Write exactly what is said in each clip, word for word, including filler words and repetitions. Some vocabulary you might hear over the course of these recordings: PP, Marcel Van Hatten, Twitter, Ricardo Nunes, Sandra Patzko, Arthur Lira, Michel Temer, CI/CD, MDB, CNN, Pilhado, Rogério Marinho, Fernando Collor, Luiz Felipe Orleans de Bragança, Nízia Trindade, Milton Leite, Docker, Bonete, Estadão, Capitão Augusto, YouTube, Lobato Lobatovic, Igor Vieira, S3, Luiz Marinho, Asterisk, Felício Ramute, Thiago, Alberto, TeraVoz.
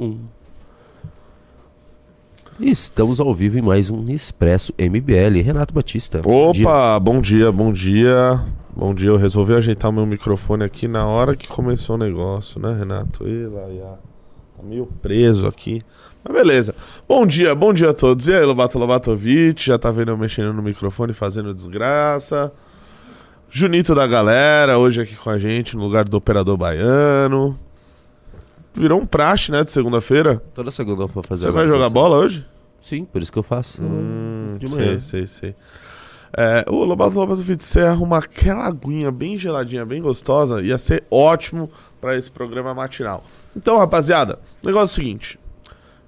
um. Estamos ao vivo em mais um Expresso M B L. Renato Batista. Opa, bom dia, bom dia. Bom dia, eu resolvi ajeitar meu microfone aqui na hora que começou o negócio, né, Renato? E lá, e lá. Tá meio preso aqui. Mas beleza. Bom dia, bom dia a todos. E aí, Lobato Lobatovic, já tá vendo eu mexendo no microfone, fazendo desgraça. Junito da galera, hoje aqui com a gente, no lugar do Operador Baiano. Virou um praxe, né, de segunda-feira. Toda segunda eu vou fazer. Você vai jogar assim. Bola hoje? Sim, por isso que eu faço. Hum, de manhã. Sei, sei, sei. É, o Lobato Lobatovic, você arruma aquela aguinha bem geladinha, bem gostosa, ia ser ótimo pra esse programa matinal. Então, rapaziada, o negócio é o seguinte.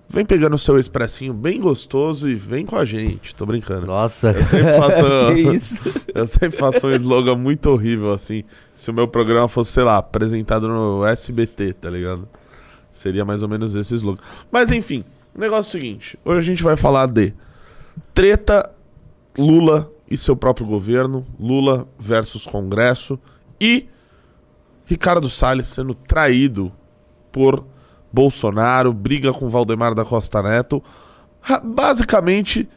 Vem pegando o seu expressinho bem gostoso e vem com a gente. Tô brincando. Nossa. Eu sempre faço, que isso? Eu sempre faço um slogan muito horrível, assim. Se o meu programa fosse, sei lá, apresentado no S B T, tá ligado? Seria mais ou menos esse slogan. Mas enfim, o negócio é o seguinte. Hoje a gente vai falar de treta, Lula e seu próprio governo. Lula versus Congresso. E Ricardo Salles sendo traído por Bolsonaro, briga com Valdemar da Costa Neto. Basicamente,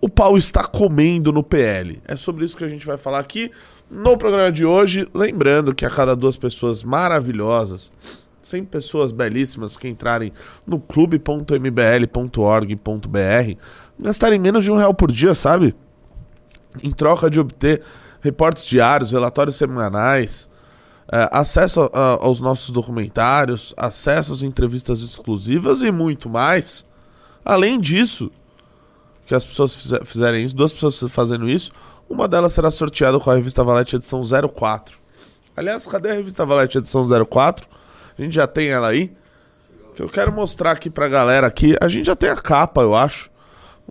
o pau está comendo no P L. É sobre isso que a gente vai falar aqui no programa de hoje. Lembrando que a cada duas pessoas maravilhosas, cem pessoas belíssimas que entrarem no clube ponto m b l ponto org ponto b r, gastarem menos de um real por dia, sabe? Em troca de obter reportes diários, relatórios semanais, Uh, acesso uh, aos nossos documentários, acesso às entrevistas exclusivas e muito mais. Além disso, que as pessoas fizer, fizerem isso, duas pessoas fazendo isso, uma delas será sorteada com a Revista Valete edição zero quatro. Aliás, cadê a Revista Valete edição zero quatro? A gente já tem ela aí. Eu quero mostrar aqui pra galera aqui. A gente já tem a capa, eu acho.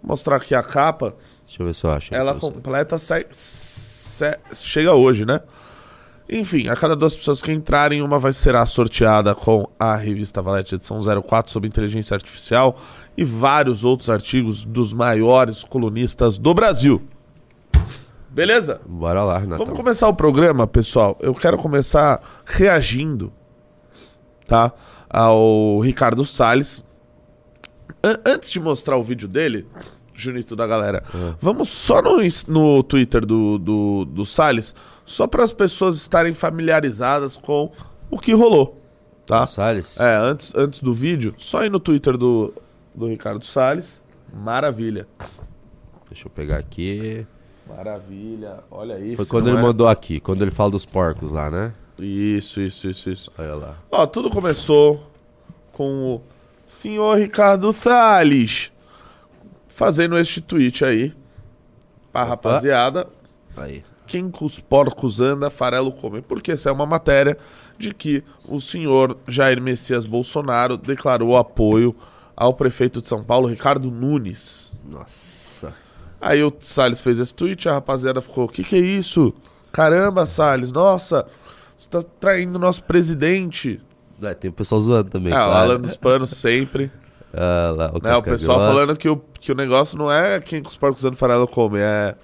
Vou mostrar aqui a capa. Deixa eu ver se eu acho. Ela completa, sai, sai, chega hoje, né? Enfim, a cada duas pessoas que entrarem, uma vai ser sorteada com a Revista Valete edição zero quatro sobre inteligência artificial e vários outros artigos dos maiores colunistas do Brasil. Beleza? Bora lá, Renato. Vamos começar o programa, pessoal. Eu quero começar reagindo, tá, ao Ricardo Salles. An- antes de mostrar o vídeo dele, Junito da galera, é. Vamos só no, no Twitter do, do, do Salles, só para as pessoas estarem familiarizadas com o que rolou, tá? Salles. É, antes, antes do vídeo, só ir no Twitter do, do Ricardo Salles. Maravilha. Deixa eu pegar aqui. Maravilha, olha isso. Foi quando ele é... mandou aqui, quando ele fala dos porcos lá, né? Isso, isso, isso, isso. Olha lá. Ó, tudo começou com o senhor Ricardo Salles fazendo este tweet aí pra Opa. rapaziada. Aí. Quem com os porcos anda, farelo come. Porque essa é uma matéria de que o senhor Jair Messias Bolsonaro declarou apoio ao prefeito de São Paulo, Ricardo Nunes. Nossa. Aí o Salles fez esse tweet, a rapaziada ficou, o que que é isso? Caramba, Salles, nossa, você tá traindo o nosso presidente. É, tem o pessoal zoando também. É, claro. O Alan dos Panos sempre. Ah, lá, o, não, o pessoal falando que o, que o negócio não é quem os porcos usando farelo come, é...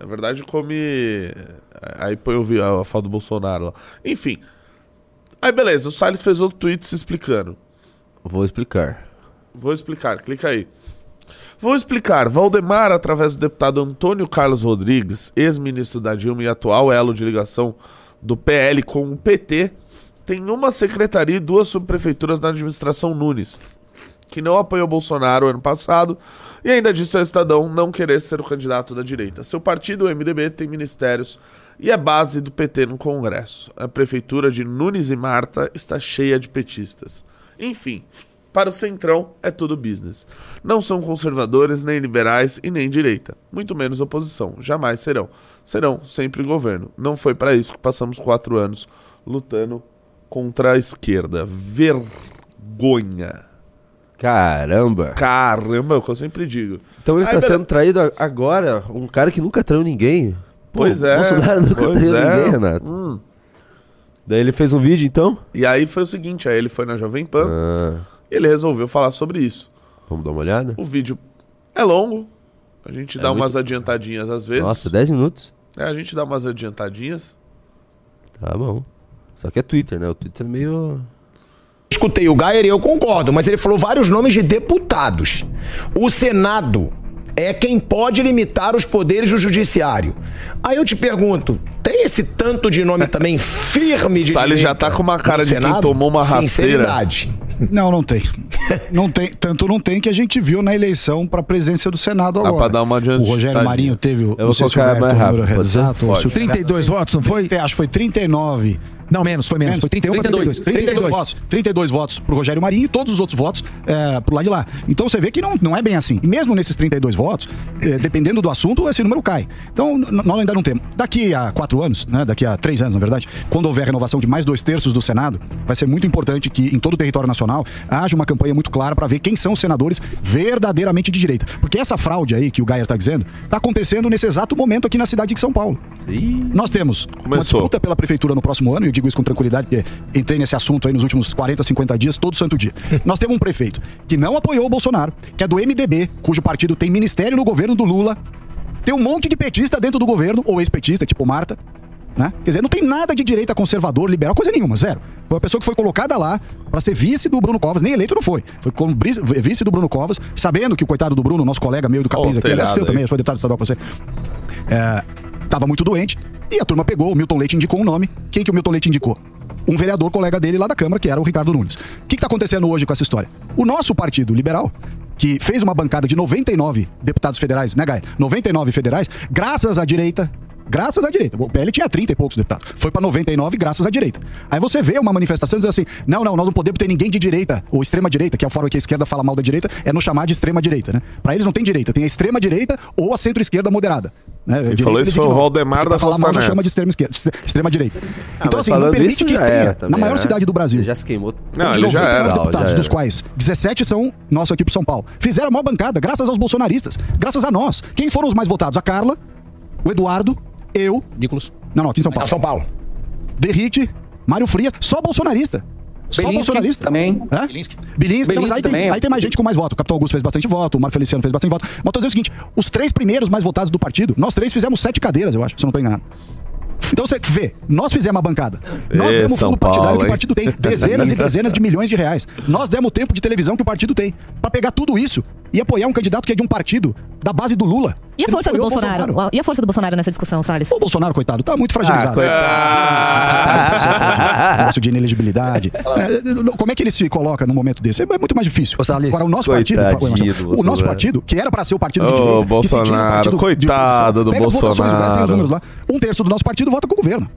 Na verdade come... Aí põe o, a fala do Bolsonaro lá. Enfim. Aí beleza, o Salles fez outro tweet se explicando. Vou explicar. Vou explicar, clica aí. Vou explicar. Valdemar, através do deputado Antônio Carlos Rodrigues, ex-ministro da Dilma e atual elo de ligação do P L com o P T, tem uma secretaria e duas subprefeituras na administração Nunes, que não apoiou Bolsonaro ano passado e ainda disse ao Estadão não querer ser o candidato da direita. Seu partido, o M D B, tem ministérios e é base do P T no Congresso. A prefeitura de Nunes e Marta está cheia de petistas. Enfim, para o Centrão é tudo business. Não são conservadores, nem liberais e nem direita. Muito menos oposição. Jamais serão. Serão sempre governo. Não foi para isso que passamos quatro anos lutando contra a esquerda. Vergonha. Caramba. Caramba, é o que eu sempre digo. Então ele Aí, tá pera... sendo traído agora, um cara que nunca traiu ninguém. Pois Pô, é. Bolsonaro nunca traiu é. ninguém, Renato. Hum. Daí ele fez um vídeo, então? E aí foi o seguinte, aí ele foi na Jovem Pan ah. e ele resolveu falar sobre isso. Vamos dar uma olhada? O vídeo é longo, a gente é dá muito... umas adiantadinhas às vezes. Nossa, dez minutos? É, a gente dá umas adiantadinhas. Tá bom. Só que é Twitter, né? O Twitter é meio... escutei o Gaia e eu concordo, mas ele falou vários nomes de deputados. O Senado é quem pode limitar os poderes do judiciário. Aí eu te pergunto, tem esse tanto de nome também firme de Salles já tá com uma cara de quem tomou uma rasteira. Não, não tem. Não tem. Tanto não tem que a gente viu na eleição para a presidência do Senado agora. Dá pra dar uma adiante, o Rogério tá Marinho teve o seu número exato. trinta e dois votos, não foi? Acho que foi trinta e nove. Não, menos, foi menos, menos. Foi trinta e um, trinta e dois. trinta e dois votos. trinta e dois votos pro Rogério Marinho e todos os outros votos é, pro lado de lá. Então você vê que não, não é bem assim. E mesmo nesses trinta e dois votos, é, dependendo do assunto, esse número cai. Então nós ainda não temos. Daqui a quatro anos, né, daqui a três anos, na verdade, quando houver renovação de mais dois terços do Senado, vai ser muito importante que em todo o território nacional haja uma campanha muito clara para ver quem são os senadores verdadeiramente de direita. Porque essa fraude aí que o Gaia tá dizendo, tá acontecendo nesse exato momento aqui na cidade de São Paulo. Ih, nós temos começou. Uma disputa pela prefeitura no próximo ano, e eu digo isso com tranquilidade, porque entrei nesse assunto aí nos últimos quarenta, cinquenta dias, todo santo dia. Nós temos um prefeito que não apoiou o Bolsonaro, que é do M D B, cujo partido tem ministério no governo do Lula, tem um monte de petista dentro do governo, ou ex-petista, tipo Marta, né? Quer dizer, não tem nada de direita conservador, liberal, coisa nenhuma, zero. Foi uma pessoa que foi colocada lá pra ser vice do Bruno Covas, nem eleito não foi. Foi como vice do Bruno Covas, sabendo que o coitado do Bruno, nosso colega meio do Capins, oh, aqui, ele é seu também, eu sou deputado estadual pra você, é, tava muito doente. E a turma pegou, o Milton Leite indicou um nome. Quem que o Milton Leite indicou? Um vereador colega dele lá da Câmara, que era o Ricardo Nunes. O que que tá acontecendo hoje com essa história? O nosso partido liberal, que fez uma bancada de noventa e nove deputados federais, né, Gaia? noventa e nove federais, graças à direita. Graças à direita. O P L tinha trinta e poucos deputados. Foi pra noventa e nove graças à direita. Aí você vê uma manifestação dizendo assim, não, não, nós não podemos ter ninguém de direita, ou extrema direita, que é a forma que a esquerda fala mal da direita, é não chamar de extrema direita, né? Pra eles não tem direita, tem a extrema direita ou a centro-esquerda moderada. Né? Ele falou isso foi o Valdemar da Costa Neto. Chama de extrema esquerda, extrema direita. Ah, então assim, não permite que estreia na maior é. cidade do Brasil. Ele já se queimou. Não, ele já era. Deputados, já dos quais dezessete são nosso aqui pro São Paulo. Fizeram a maior bancada, graças aos bolsonaristas, graças a nós. Quem foram os mais votados? A Carla, o Eduardo, eu, Nicolas. Não, não, aqui em São Paulo. São Paulo. Derrite, Mário Frias, só bolsonarista. Só Belinsky bolsonarista. Também. É? Belinsky. Belinsky, Belinsky aí, também. Tem, aí tem mais gente com mais voto. O Capitão Augusto fez bastante voto, o Marco Feliciano fez bastante voto. Mas tô dizendo o seguinte, os três primeiros mais votados do partido, nós três fizemos sete cadeiras, eu acho, se eu não tô enganado. Então você vê, nós fizemos a bancada. Nós Ei, demos o fundo partidário que o partido tem. Dezenas e dezenas de milhões de reais. Nós demos o tempo de televisão que o partido tem. Pra pegar tudo isso e apoiar um candidato que é de um partido da base do Lula. E a força do Bolsonaro? Bolsonaro? E a força do Bolsonaro nessa discussão, Salles? O Bolsonaro, coitado, tá muito fragilizado. Ah, negócio de inelegibilidade. É, como é que ele se coloca num momento desse? É muito mais difícil. Agora, o nosso partido, o nosso partido, que era pra ser o partido de direita, que se diz partido coitado do Bolsonaro. Um terço do nosso partido vota com o governo.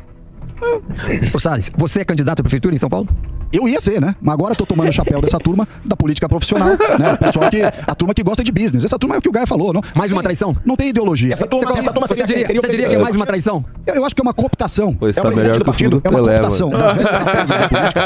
Ô Salles, você é candidato à prefeitura em São Paulo? Eu ia ser, né? Mas agora tô tomando o chapéu dessa turma da política profissional, né? O pessoal que, a turma que gosta de business. Essa turma é o que o Gaia falou, não? Mais uma traição? Não tem ideologia. Essa turma, você, essa turma, você, você, diria, você diria que é mais uma traição? Eu, eu acho que é uma cooptação. Pois é, tá melhor do partido, é uma Pelé, cooptação. Das velhas rapazes da política.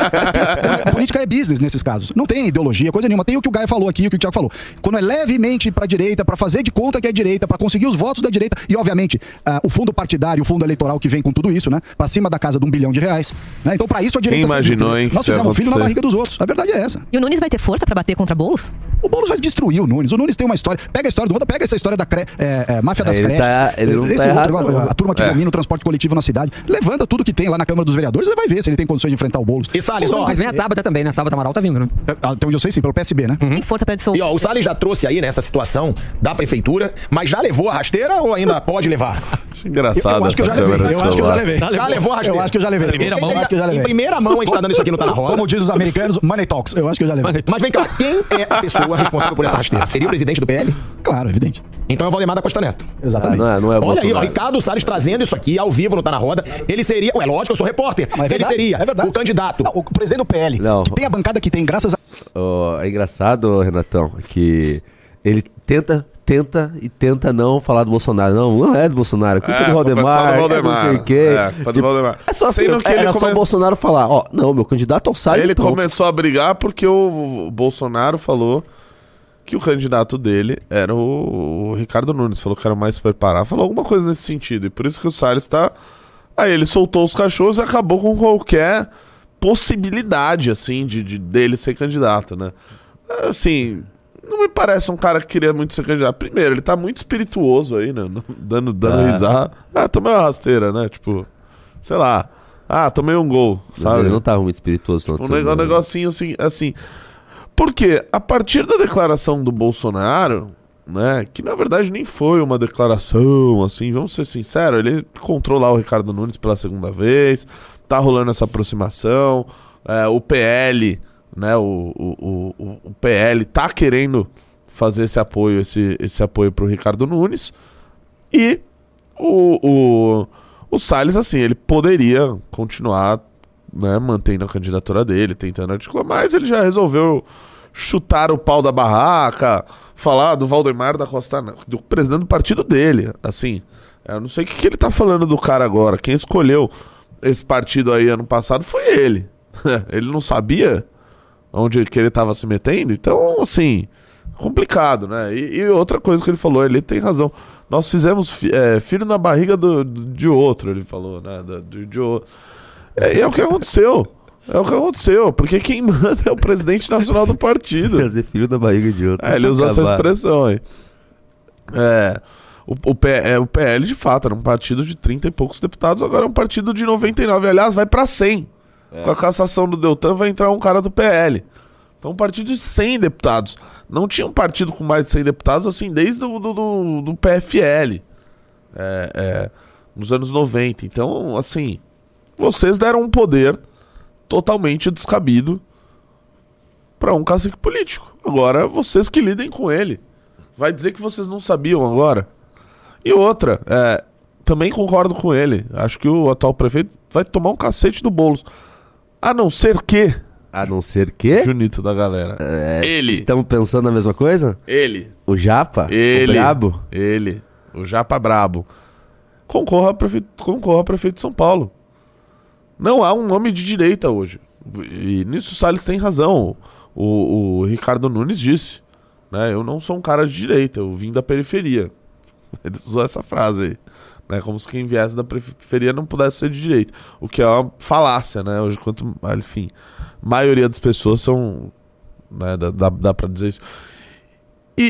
A política é business nesses casos. Não tem ideologia, coisa nenhuma. Tem o que o Gaia falou aqui, o que o Thiago falou. Quando é levemente pra direita, pra fazer de conta que é direita, pra conseguir os votos da direita e, obviamente, uh, o fundo partidário, o fundo eleitoral que vem com tudo isso, né? Pra cima da casa de um bilhão de reais. Né? Então, pra isso, a direita... Quem imaginou, hein? Nós fizemos um filho na barriga dos outros. A verdade é essa. E o Nunes vai ter força pra bater contra Boulos? O Boulos vai destruir o Nunes. O Nunes tem uma história. Pega a história do mundo, pega essa história da cre... é, é, máfia das ele creches. Tá, ele não esse tá outro, errado, a, a turma que é. domina o transporte coletivo na cidade. Levanta tudo que tem lá na Câmara dos Vereadores, ele vai ver se ele tem condições de enfrentar o Boulos. E Salles, ó, mas vem a Tabata também, né? A Tabata Amaral tá vindo, né? Até onde eu sei, sim, pelo P S B, né? Uhum. Tem força pra dissolver. E ó, o Salles já trouxe aí nessa situação da prefeitura, mas já levou a rasteira ou ainda pode levar? Engraçado. Eu, eu acho que eu já levei. Eu acho que eu já levei. Já levou a rasteira. Eu acho que eu já levei. Em primeira mão a gente tá dando isso aqui no Tá Na Roda. Como dizem os americanos, money talks. Eu acho que eu já levei. Mas vem cá, quem é a pessoa responsável por essa rasteira? Seria o presidente do P L? Claro, evidente. Então é o Valdemar da Costa Neto. Exatamente. Ah, não é, não é. Olha Bolsonaro. Aí, ó, Ricardo Salles trazendo isso aqui ao vivo no Tá Na Roda. Ele seria, é lógico, eu sou repórter. Não, é verdade, ele seria é verdade. o candidato. Não, o presidente do P L, não. que tem a bancada que tem, graças a... Oh, é engraçado, Renatão, que ele tenta... Tenta e tenta não falar do Bolsonaro. Não, não é do Bolsonaro. É culpa é, do Valdemar, é não sei o quê. É, tipo, do Valdemar. É só assim, que era ele só come... o Bolsonaro falar, ó, não, meu candidato ao Salles. Ele pronto. Começou a brigar porque o Bolsonaro falou que o candidato dele era o, o Ricardo Nunes. Falou que era mais preparado. Falou alguma coisa nesse sentido. E por isso que o Salles tá... Aí ele soltou os cachorros e acabou com qualquer possibilidade, assim, de, de dele ser candidato, né? Assim... Não me parece um cara que queria muito ser candidato. Primeiro, ele tá muito espirituoso aí, né? Dando, dando ah. risada. Ah, tomei uma rasteira, né? Tipo, sei lá. Ah, tomei um gol, mas sabe? Ele não estava muito espirituoso. Tipo, um semana, negocinho assim, assim. Porque a partir da declaração do Bolsonaro, né, que na verdade nem foi uma declaração, assim, vamos ser sinceros, ele controlar o Ricardo Nunes pela segunda vez, tá rolando essa aproximação, é, o P L, né, o, o, o, o P L tá querendo fazer esse apoio, esse, esse apoio pro Ricardo Nunes, e o... o O Salles, assim, ele poderia continuar, né, mantendo a candidatura dele, tentando articular, mas ele já resolveu chutar o pau da barraca, falar do Valdemar da Costa Neto, do presidente do partido dele, assim. Eu não sei o que, que ele tá falando do cara agora. Quem escolheu esse partido aí ano passado foi ele. Ele não sabia onde que ele tava se metendo, então, assim, complicado, né? E, e outra coisa que ele falou, ele tem razão. Nós fizemos é, filho na barriga do, do, de outro, ele falou, né? Do, de outro. É, é o que aconteceu. É o que aconteceu. Porque quem manda é o presidente nacional do partido. Fazer filho na barriga de outro. É, ele usou acabar. essa expressão aí. É, o, o, P, é, o P L, de fato, era um partido de trinta e poucos deputados, agora é um partido de noventa e nove. Aliás, vai pra cem. É. Com a cassação do Deltan, vai entrar um cara do P L. Então, um partido de cem deputados. Não tinha um partido com mais de cem deputados, assim, desde o do, do, do P F L, é, é, nos anos noventa. Então, assim, vocês deram um poder totalmente descabido para um cacique político. Agora, vocês que lidem com ele. Vai dizer que vocês não sabiam agora? E outra, é, também concordo com ele. Acho que o atual prefeito vai tomar um cacete do Boulos. A não ser que... A não ser que... Junito da galera. É, ele. Estamos pensando na mesma coisa? Ele. O Japa? Ele. O Brabo? Ele. O Japa Brabo. Concorra a prefeito, concorra a prefeito de São Paulo. Não há um nome de direita hoje. E nisso o Salles tem razão. O, o Ricardo Nunes disse, né, eu não sou um cara de direita, eu vim da periferia. Ele usou essa frase aí. Né, como se quem viesse da periferia não pudesse ser de direita. O que é uma falácia, né? Hoje, quanto... Enfim... maioria das pessoas são... Né, dá, dá, dá pra dizer isso. E,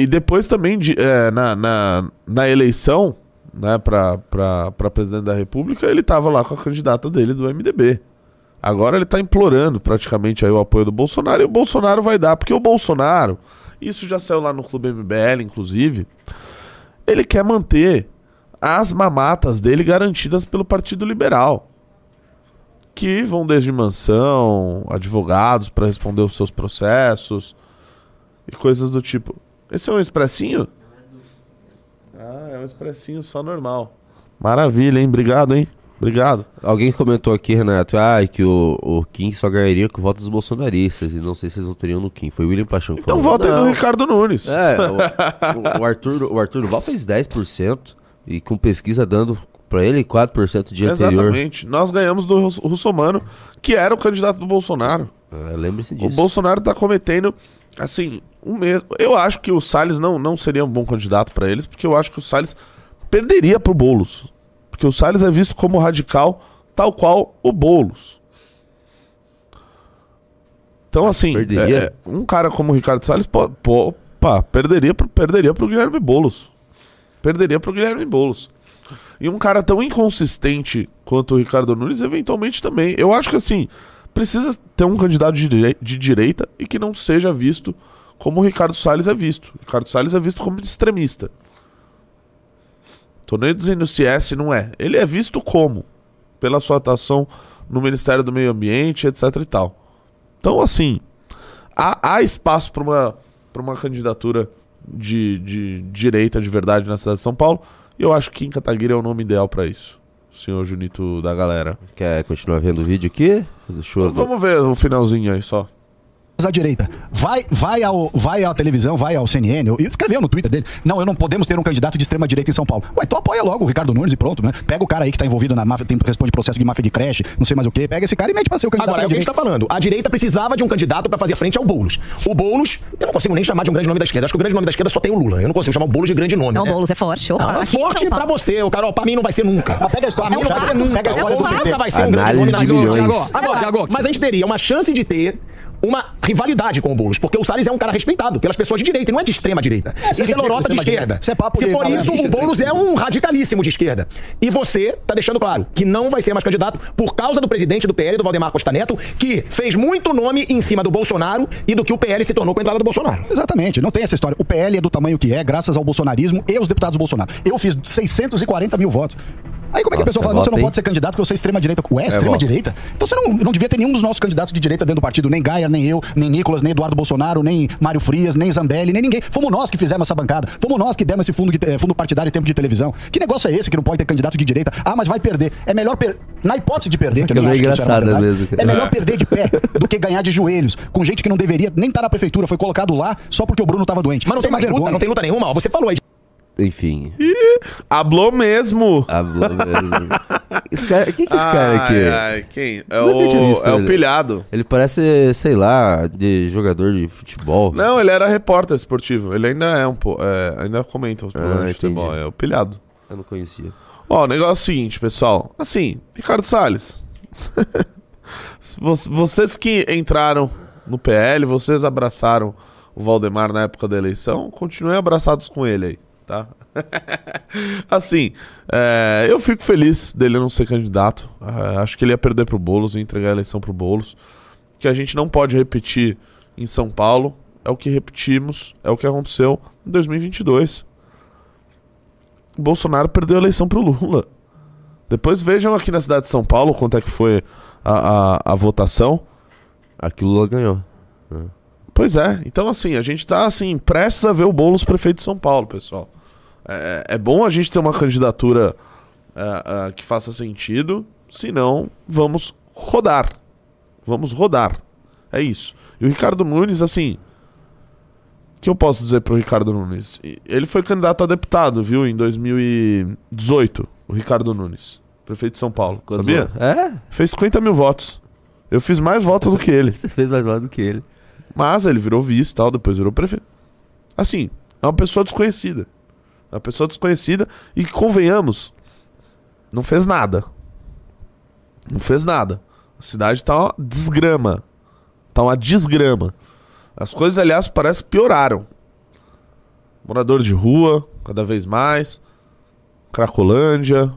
e, e depois também, de, é, na, na, na eleição, né, pra, pra, pra presidente da República, ele tava lá com a candidata dele do M D B. Agora ele tá implorando praticamente aí o apoio do Bolsonaro, e o Bolsonaro vai dar, porque o Bolsonaro, isso já saiu lá no Clube M B L, inclusive, ele quer manter as mamatas dele garantidas pelo Partido Liberal, que vão desde mansão, advogados para responder os seus processos e coisas do tipo. Esse é um expressinho? Ah, é um expressinho só normal. Maravilha, hein? Obrigado, hein? Obrigado. Alguém comentou aqui, Renato, ah, que o, o Kim só ganharia com o voto dos bolsonaristas, e não sei se vocês votariam no Kim. Foi o William Paixão que então falou. Então votem no Ricardo Nunes. É, o, o, o Arthur, o Arthur Val fez dez por cento e com pesquisa dando... Pra ele, quatro por cento do dia anterior. Exatamente. Nós ganhamos do Russomano, que era o candidato do Bolsonaro. É, lembre-se disso. O Bolsonaro tá cometendo, assim, um mesmo. Eu acho que o Salles não, não seria um bom candidato pra eles, porque eu acho que o Salles perderia pro Boulos. Porque o Salles é visto como radical, tal qual o Boulos. Então, assim, é, um cara como o Ricardo Salles, pô, pô, pá, perderia, pro, perderia pro Guilherme Boulos. Perderia pro Guilherme Boulos. E um cara tão inconsistente quanto o Ricardo Nunes, eventualmente também. Eu acho que, assim, precisa ter um candidato de, direi- de direita e que não seja visto como o Ricardo Salles é visto. O Ricardo Salles é visto como extremista. Tô nem dizendo se é, se não é. Ele é visto como? Pela sua atuação no Ministério do Meio Ambiente, etc e tal. Então, assim, há, há espaço para uma, para uma candidatura de, de direita de verdade na cidade de São Paulo. E eu acho que Kim Kataguiri é o nome ideal pra isso. Senhor Junito da galera. Quer continuar vendo o vídeo aqui? Deixa eu... Vamos ver o finalzinho aí só. A direita vai, vai, ao, vai à televisão, vai ao C N N, e escreveu no Twitter dele, não, eu não podemos ter um candidato de extrema direita em São Paulo. Ué, então apoia logo o Ricardo Nunes e pronto, né? Pega o cara aí que tá envolvido na máfia, tem, responde processo de máfia de creche, não sei mais o quê, pega esse cara e mete pra ser o candidato. Agora, é o que a gente tá falando, a direita precisava de um candidato pra fazer frente ao Boulos. O Boulos, eu não consigo nem chamar de um grande nome da esquerda, acho que o grande nome da esquerda só tem o Lula, eu não consigo chamar o Boulos de grande nome. Não, o né? Boulos é forte. Não, é forte pra você, o Carol, pra mim não vai ser nunca. Mas pega a história, é um não vai ser nunca, pega a história é do P T. Vai ser um grande nome, mas a gente teria uma chance de ter uma rivalidade com o Boulos, porque o Salles é um cara respeitado pelas pessoas de direita, e não é de extrema direita. É, isso é lorota de esquerda. Se for isso, o Boulos é um radicalíssimo de esquerda. E você tá deixando claro que não vai ser mais candidato por causa do presidente do P L, do Valdemar Costa Neto, que fez muito nome em cima do Bolsonaro e do que o P L se tornou com a entrada do Bolsonaro. Exatamente, não tem essa história. O P L é do tamanho que é, graças ao bolsonarismo e aos deputados do Bolsonaro. Eu fiz seiscentos e quarenta mil votos. Aí como é que Nossa, a pessoa fala, você não pode ser candidato porque você é extrema-direita? Ué, extrema-direita? Então você não, não devia ter nenhum dos nossos candidatos de direita dentro do partido, nem Gaia, nem eu, nem Nicolas, nem Eduardo Bolsonaro, nem Mário Frias, nem Zambelli, nem ninguém. Fomos nós que fizemos essa bancada, fomos nós que demos esse fundo, de, fundo partidário e tempo de televisão. Que negócio é esse que não pode ter candidato de direita? Ah, mas vai perder. É melhor perder, na hipótese de perder, que eu não acho que isso era verdade, mesmo. É melhor perder de pé do que ganhar de joelhos, com gente que não deveria nem estar na prefeitura, foi colocado lá só porque o Bruno estava doente. Mas não tem mais luta, não tem luta nenhuma, ó, você falou aí. Enfim. Ih, hablou mesmo. Hablou mesmo. Esse cara, quem que é esse ai, cara aqui? Ai, quem? É, o, é o pilhado. Ele parece, sei lá, de jogador de futebol. Não, né? Ele era repórter esportivo. Ele ainda é um pouco. É, ainda comenta os programas ah, de futebol. É o pilhado. Eu não conhecia. Ó, o negócio é o seguinte, pessoal. Assim, Ricardo Salles. Vocês que entraram no P L, vocês abraçaram o Valdemar na época da eleição, continuem abraçados com ele aí. Tá? Assim, é, eu fico feliz dele não ser candidato. É, acho que ele ia perder pro Boulos, ia entregar a eleição pro Boulos. Que a gente não pode repetir em São Paulo. É o que repetimos, é o que aconteceu em dois mil e vinte e dois. O Bolsonaro perdeu a eleição pro Lula. Depois vejam aqui na cidade de São Paulo quanto é que foi a, a, a votação. Aqui o Lula ganhou. É. Pois é, então assim, a gente tá assim, prestes a ver o Boulos prefeito de São Paulo, pessoal. É, é bom a gente ter uma candidatura uh, uh, que faça sentido, senão vamos rodar. Vamos rodar. É isso. E o Ricardo Nunes, assim, o que eu posso dizer pro Ricardo Nunes? Ele foi candidato a deputado, viu, em dois mil e dezoito, o Ricardo Nunes, prefeito de São Paulo, sabia? É? Fez cinquenta mil votos. Eu fiz mais votos do que ele. Você fez mais votos do que ele. Mas ele virou vice e tal, depois virou prefeito. Assim, é uma pessoa desconhecida. É uma pessoa desconhecida e, convenhamos, não fez nada. Não fez nada. A cidade tá uma desgrama. Tá uma desgrama. As coisas, aliás, parece que pioraram. Morador de rua, cada vez mais. Cracolândia.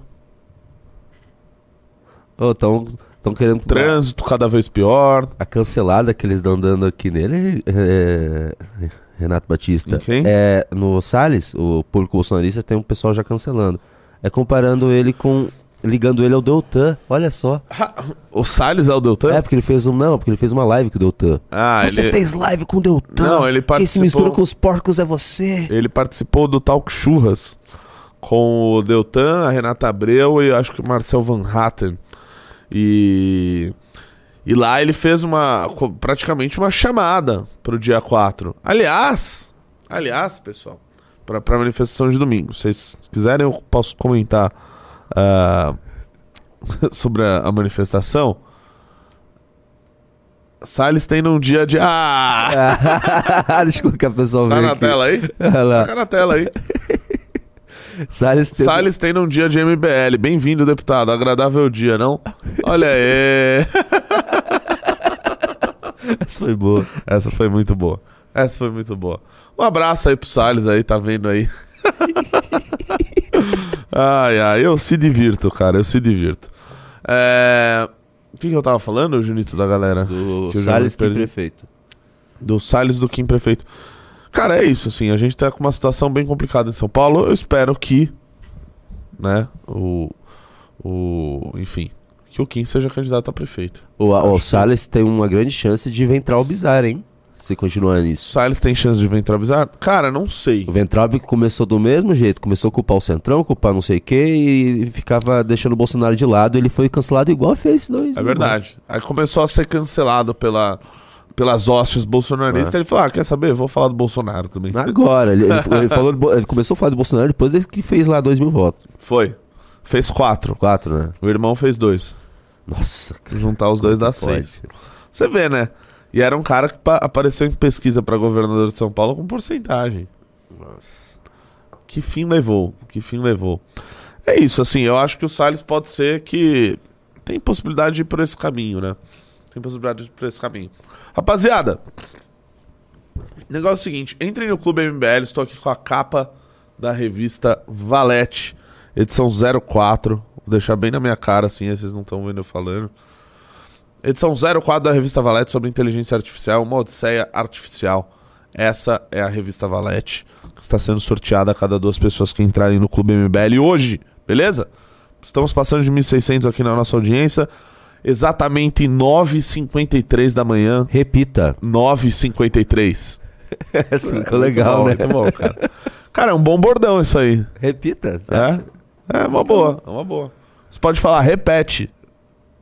Ô, tão... Estão querendo... Trânsito cada vez pior. A cancelada que eles estão dando aqui nele, é... Renato Batista. É, no Salles, o público bolsonarista tem um pessoal já cancelando. É comparando ele com... Ligando ele ao Deltan, olha só. O Salles é o Deltan? É, porque ele fez um. Não, porque ele fez uma live com o Deltan. Ah, você ele... fez live com o Deltan? Não, ele participou. Quem se mistura com os porcos é você. Ele participou do Talk Churras com o Deltan, a Renata Abreu e acho que o Marcel Van Hatten. E, e lá ele fez uma praticamente uma chamada pro dia quatro. Aliás, aliás, pessoal, pra, pra manifestação de domingo. Se vocês quiserem, eu posso comentar uh, sobre a, a manifestação. Salles tem num dia de... Ah! Deixa eu colocar o pessoal ver. Tá na aqui. Tela aí? Olá. Tá na tela aí. Salles tem... Salles tem num dia de M B L. Bem-vindo, deputado. Agradável dia, não? Olha aí. Essa foi boa. Essa foi muito boa. Essa foi muito boa. Um abraço aí pro Salles aí, tá vendo aí? Ai, ai, eu se divirto, cara. Eu se divirto. É... O que, que eu tava falando, Junito, da galera? Do Salles Kim prefeito. Do Salles do Kim prefeito. Cara, é isso, assim, a gente tá com uma situação bem complicada em São Paulo, eu espero que, né, o, o enfim, que o Kim seja candidato a prefeito. O, o Salles que... tem uma grande chance de Ventral Bizarro, hein, se continuar nisso. O Salles tem chance de Ventral Bizarro? Cara, não sei. O Ventral começou do mesmo jeito, começou a culpar o Centrão, culpar não sei o quê, e ficava deixando o Bolsonaro de lado, ele foi cancelado igual fez dois. É verdade, mais. Aí começou a ser cancelado pela... pelas hostes bolsonaristas, ah. Ele falou, ah, quer saber? Vou falar do Bolsonaro também. Agora, ele, ele, falou do, ele começou a falar do Bolsonaro depois que fez lá dois mil votos. Foi. Fez quatro. Quatro, né? O irmão fez dois. Nossa, cara. Juntar os dois dá seis. Você vê, né? E era um cara que apareceu em pesquisa para governador de São Paulo com porcentagem. Nossa. Que fim levou, que fim levou. É isso, assim, eu acho que o Salles pode ser que tem possibilidade de ir por esse caminho, né? Tem possibilidade por esse caminho. Rapaziada, o negócio é o seguinte. Entrem no Clube M B L. Estou aqui com a capa da revista Valete, edição zero quatro. Vou deixar bem na minha cara, assim, aí vocês não estão vendo eu falando. Edição zero quatro da revista Valete sobre inteligência artificial, uma odisseia artificial. Essa é a revista Valete, que está sendo sorteada a cada duas pessoas que entrarem no Clube M B L hoje, beleza? Estamos passando de mil e seiscentos aqui na nossa audiência, exatamente nove e cinquenta e três da manhã. Repita. nove e cinquenta e três. Isso ficou legal, né? Muito bom, cara. Cara, é um bom bordão isso aí. Repita. Certo? É, é uma boa, é uma boa. Você pode falar, repete.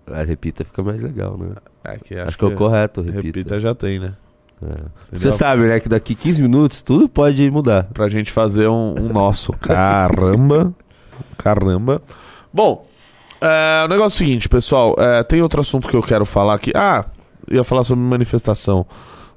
Ah, repita fica mais legal, né? É que acho, acho que, que é o correto, repita. Repita já tem, né? É. Você sabe, né, que daqui quinze minutos tudo pode mudar. Pra gente fazer um, um nosso. Caramba. Caramba. Bom, é, o negócio é o seguinte, pessoal. É, tem outro assunto que eu quero falar aqui. Ah, ia falar sobre manifestação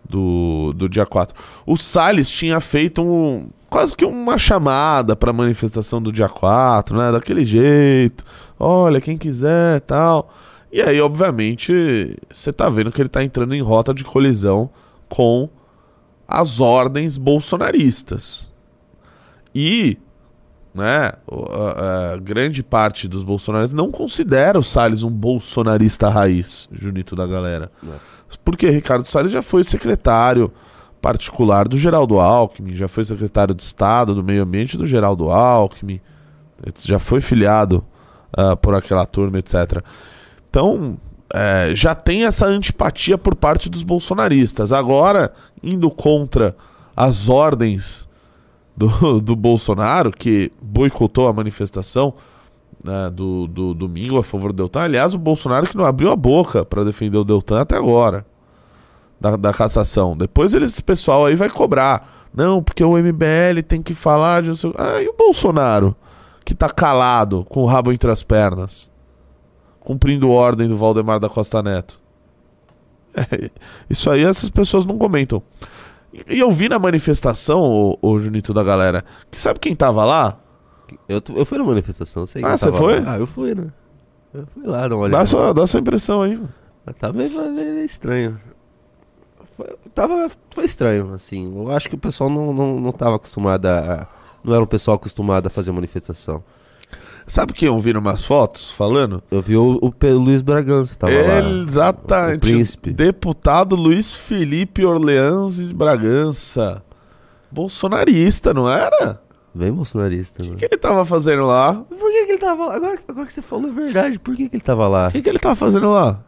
do, do dia quatro. O Salles tinha feito um, quase que uma chamada pra manifestação do dia quatro, né? Daquele jeito. Olha, quem quiser e tal. E aí, obviamente, você tá vendo que ele tá entrando em rota de colisão com as ordens bolsonaristas. E, né, a, a grande parte dos bolsonaristas não considera o Salles um bolsonarista raiz, Junito da galera. É. Porque Ricardo Salles já foi secretário particular do Geraldo Alckmin, já foi secretário de Estado do Meio Ambiente do Geraldo Alckmin, já foi filiado uh, por aquela turma, etcétera. Então, é, já tem essa antipatia por parte dos bolsonaristas. Agora, indo contra as ordens do, do Bolsonaro, que boicotou a manifestação, né, do, do domingo a favor do Deltan. Aliás, o Bolsonaro que não abriu a boca para defender o Deltan até agora, da, da cassação. Depois eles, esse pessoal aí vai cobrar. Não, porque o M B L tem que falar de não sei... Ah, e o Bolsonaro, que tá calado, com o rabo entre as pernas, cumprindo ordem do Valdemar da Costa Neto. É, isso aí essas pessoas não comentam. E eu vi na manifestação, o, o Junito da galera, que sabe quem tava lá? Eu, eu fui na manifestação, sei. Ah, você foi? Lá. Ah, eu fui, né? Eu fui lá, dá uma olhada. Dá sua, dá sua impressão aí. Mas tá meio, meio, meio estranho. Foi, tava, foi estranho, assim. Eu acho que o pessoal não, não, não tava acostumado a... Não era um pessoal acostumado a fazer manifestação. Sabe quem eu vi umas fotos falando? Eu vi o, o, o Luiz Bragança, tava lá. Exatamente. O príncipe. Deputado Luiz Felipe Orleans de Bragança. Bolsonarista, não era? Bem bolsonarista. O que, que ele tava fazendo lá? Por que, que ele tava lá? Agora, agora que você falou a verdade, por que, que ele tava lá? O que, que ele tava fazendo lá?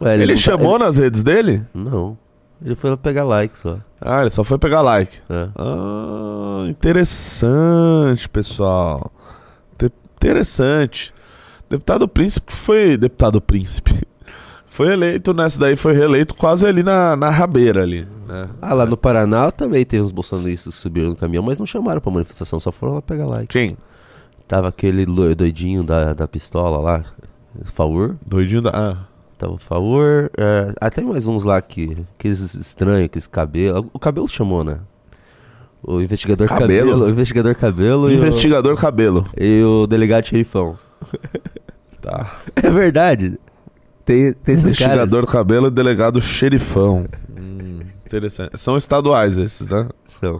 Ué, ele ele chamou tá... nas redes dele? Não. Ele foi lá pegar like só. Ah, ele só foi pegar like. É. Ah, interessante, pessoal. Interessante. Deputado Príncipe foi... Deputado Príncipe. Foi eleito nessa daí, foi reeleito quase ali na, na rabeira ali, né? Ah, lá no Paraná também teve uns bolsonaristas que subiram no caminhão, mas não chamaram pra manifestação, só foram lá pegar like. Quem? Tava aquele doidinho da, da pistola lá, Faur. Doidinho da... Ah. Tava o Faur. É, até mais uns lá que... Aqueles estranhos, aqueles cabelos. O cabelo chamou, né? O investigador cabelo. cabelo. O investigador cabelo. O investigador e o... cabelo. E o delegado xerifão. Tá. É verdade. Tem, tem esses caras. Investigador cabelo e delegado xerifão. Hum, interessante. São estaduais esses, né? São.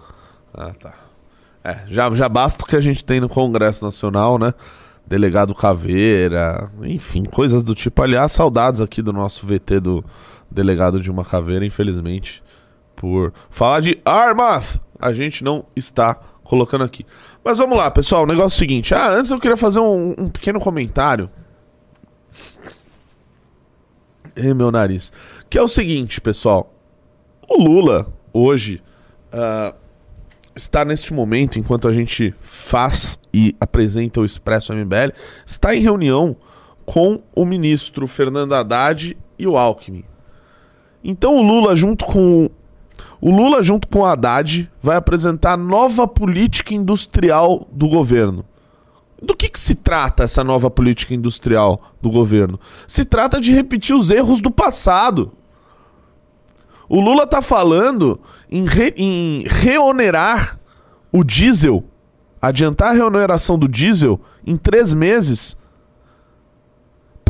Ah, tá. É, já, já basta o que a gente tem no Congresso Nacional, né? Delegado Caveira, enfim, coisas do tipo. Aliás, saudades aqui do nosso V T do delegado Dilma Caveira, infelizmente. Por falar de Armas, a gente não está colocando aqui. Mas vamos lá, pessoal. O negócio é o seguinte. Ah, antes eu queria fazer um, um pequeno comentário. E meu nariz. Que é o seguinte, pessoal. O Lula, hoje, uh, está neste momento, enquanto a gente faz e apresenta o Expresso M B L, está em reunião com o ministro Fernando Haddad e o Alckmin. Então o Lula, junto com... O Lula, junto com o Haddad, vai apresentar a nova política industrial do governo. Do que, que se trata essa nova política industrial do governo? Se trata de repetir os erros do passado. O Lula está falando em, re, em reonerar o diesel, adiantar a reoneração do diesel em três meses,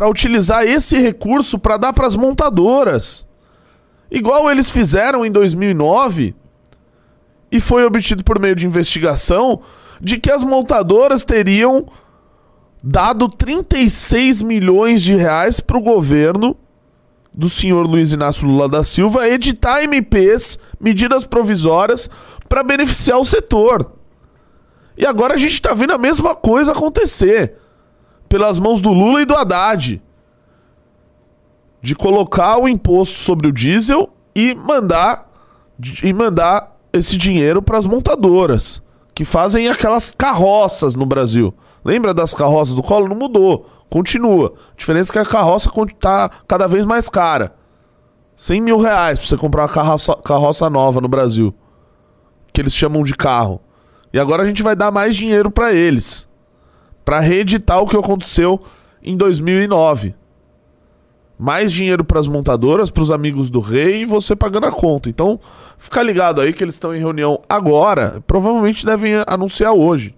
para utilizar esse recurso para dar para as montadoras. Igual eles fizeram em dois mil e nove, e foi obtido por meio de investigação, de que as montadoras teriam dado trinta e seis milhões de reais para o governo do senhor Luiz Inácio Lula da Silva editar M Ps, medidas provisórias, para beneficiar o setor. E agora a gente está vendo a mesma coisa acontecer pelas mãos do Lula e do Haddad, de colocar o imposto sobre o diesel e mandar, e mandar esse dinheiro para as montadoras, que fazem aquelas carroças no Brasil. Lembra das carroças do Collor? Não mudou, continua. A diferença é que a carroça está cada vez mais cara. cem mil reais para você comprar uma carroça, carroça nova no Brasil, que eles chamam de carro. E agora a gente vai dar mais dinheiro para eles, para reeditar o que aconteceu em dois mil e nove. Mais dinheiro para as montadoras, para os amigos do rei e você pagando a conta. Então, fica ligado aí que eles estão em reunião agora. Provavelmente devem anunciar hoje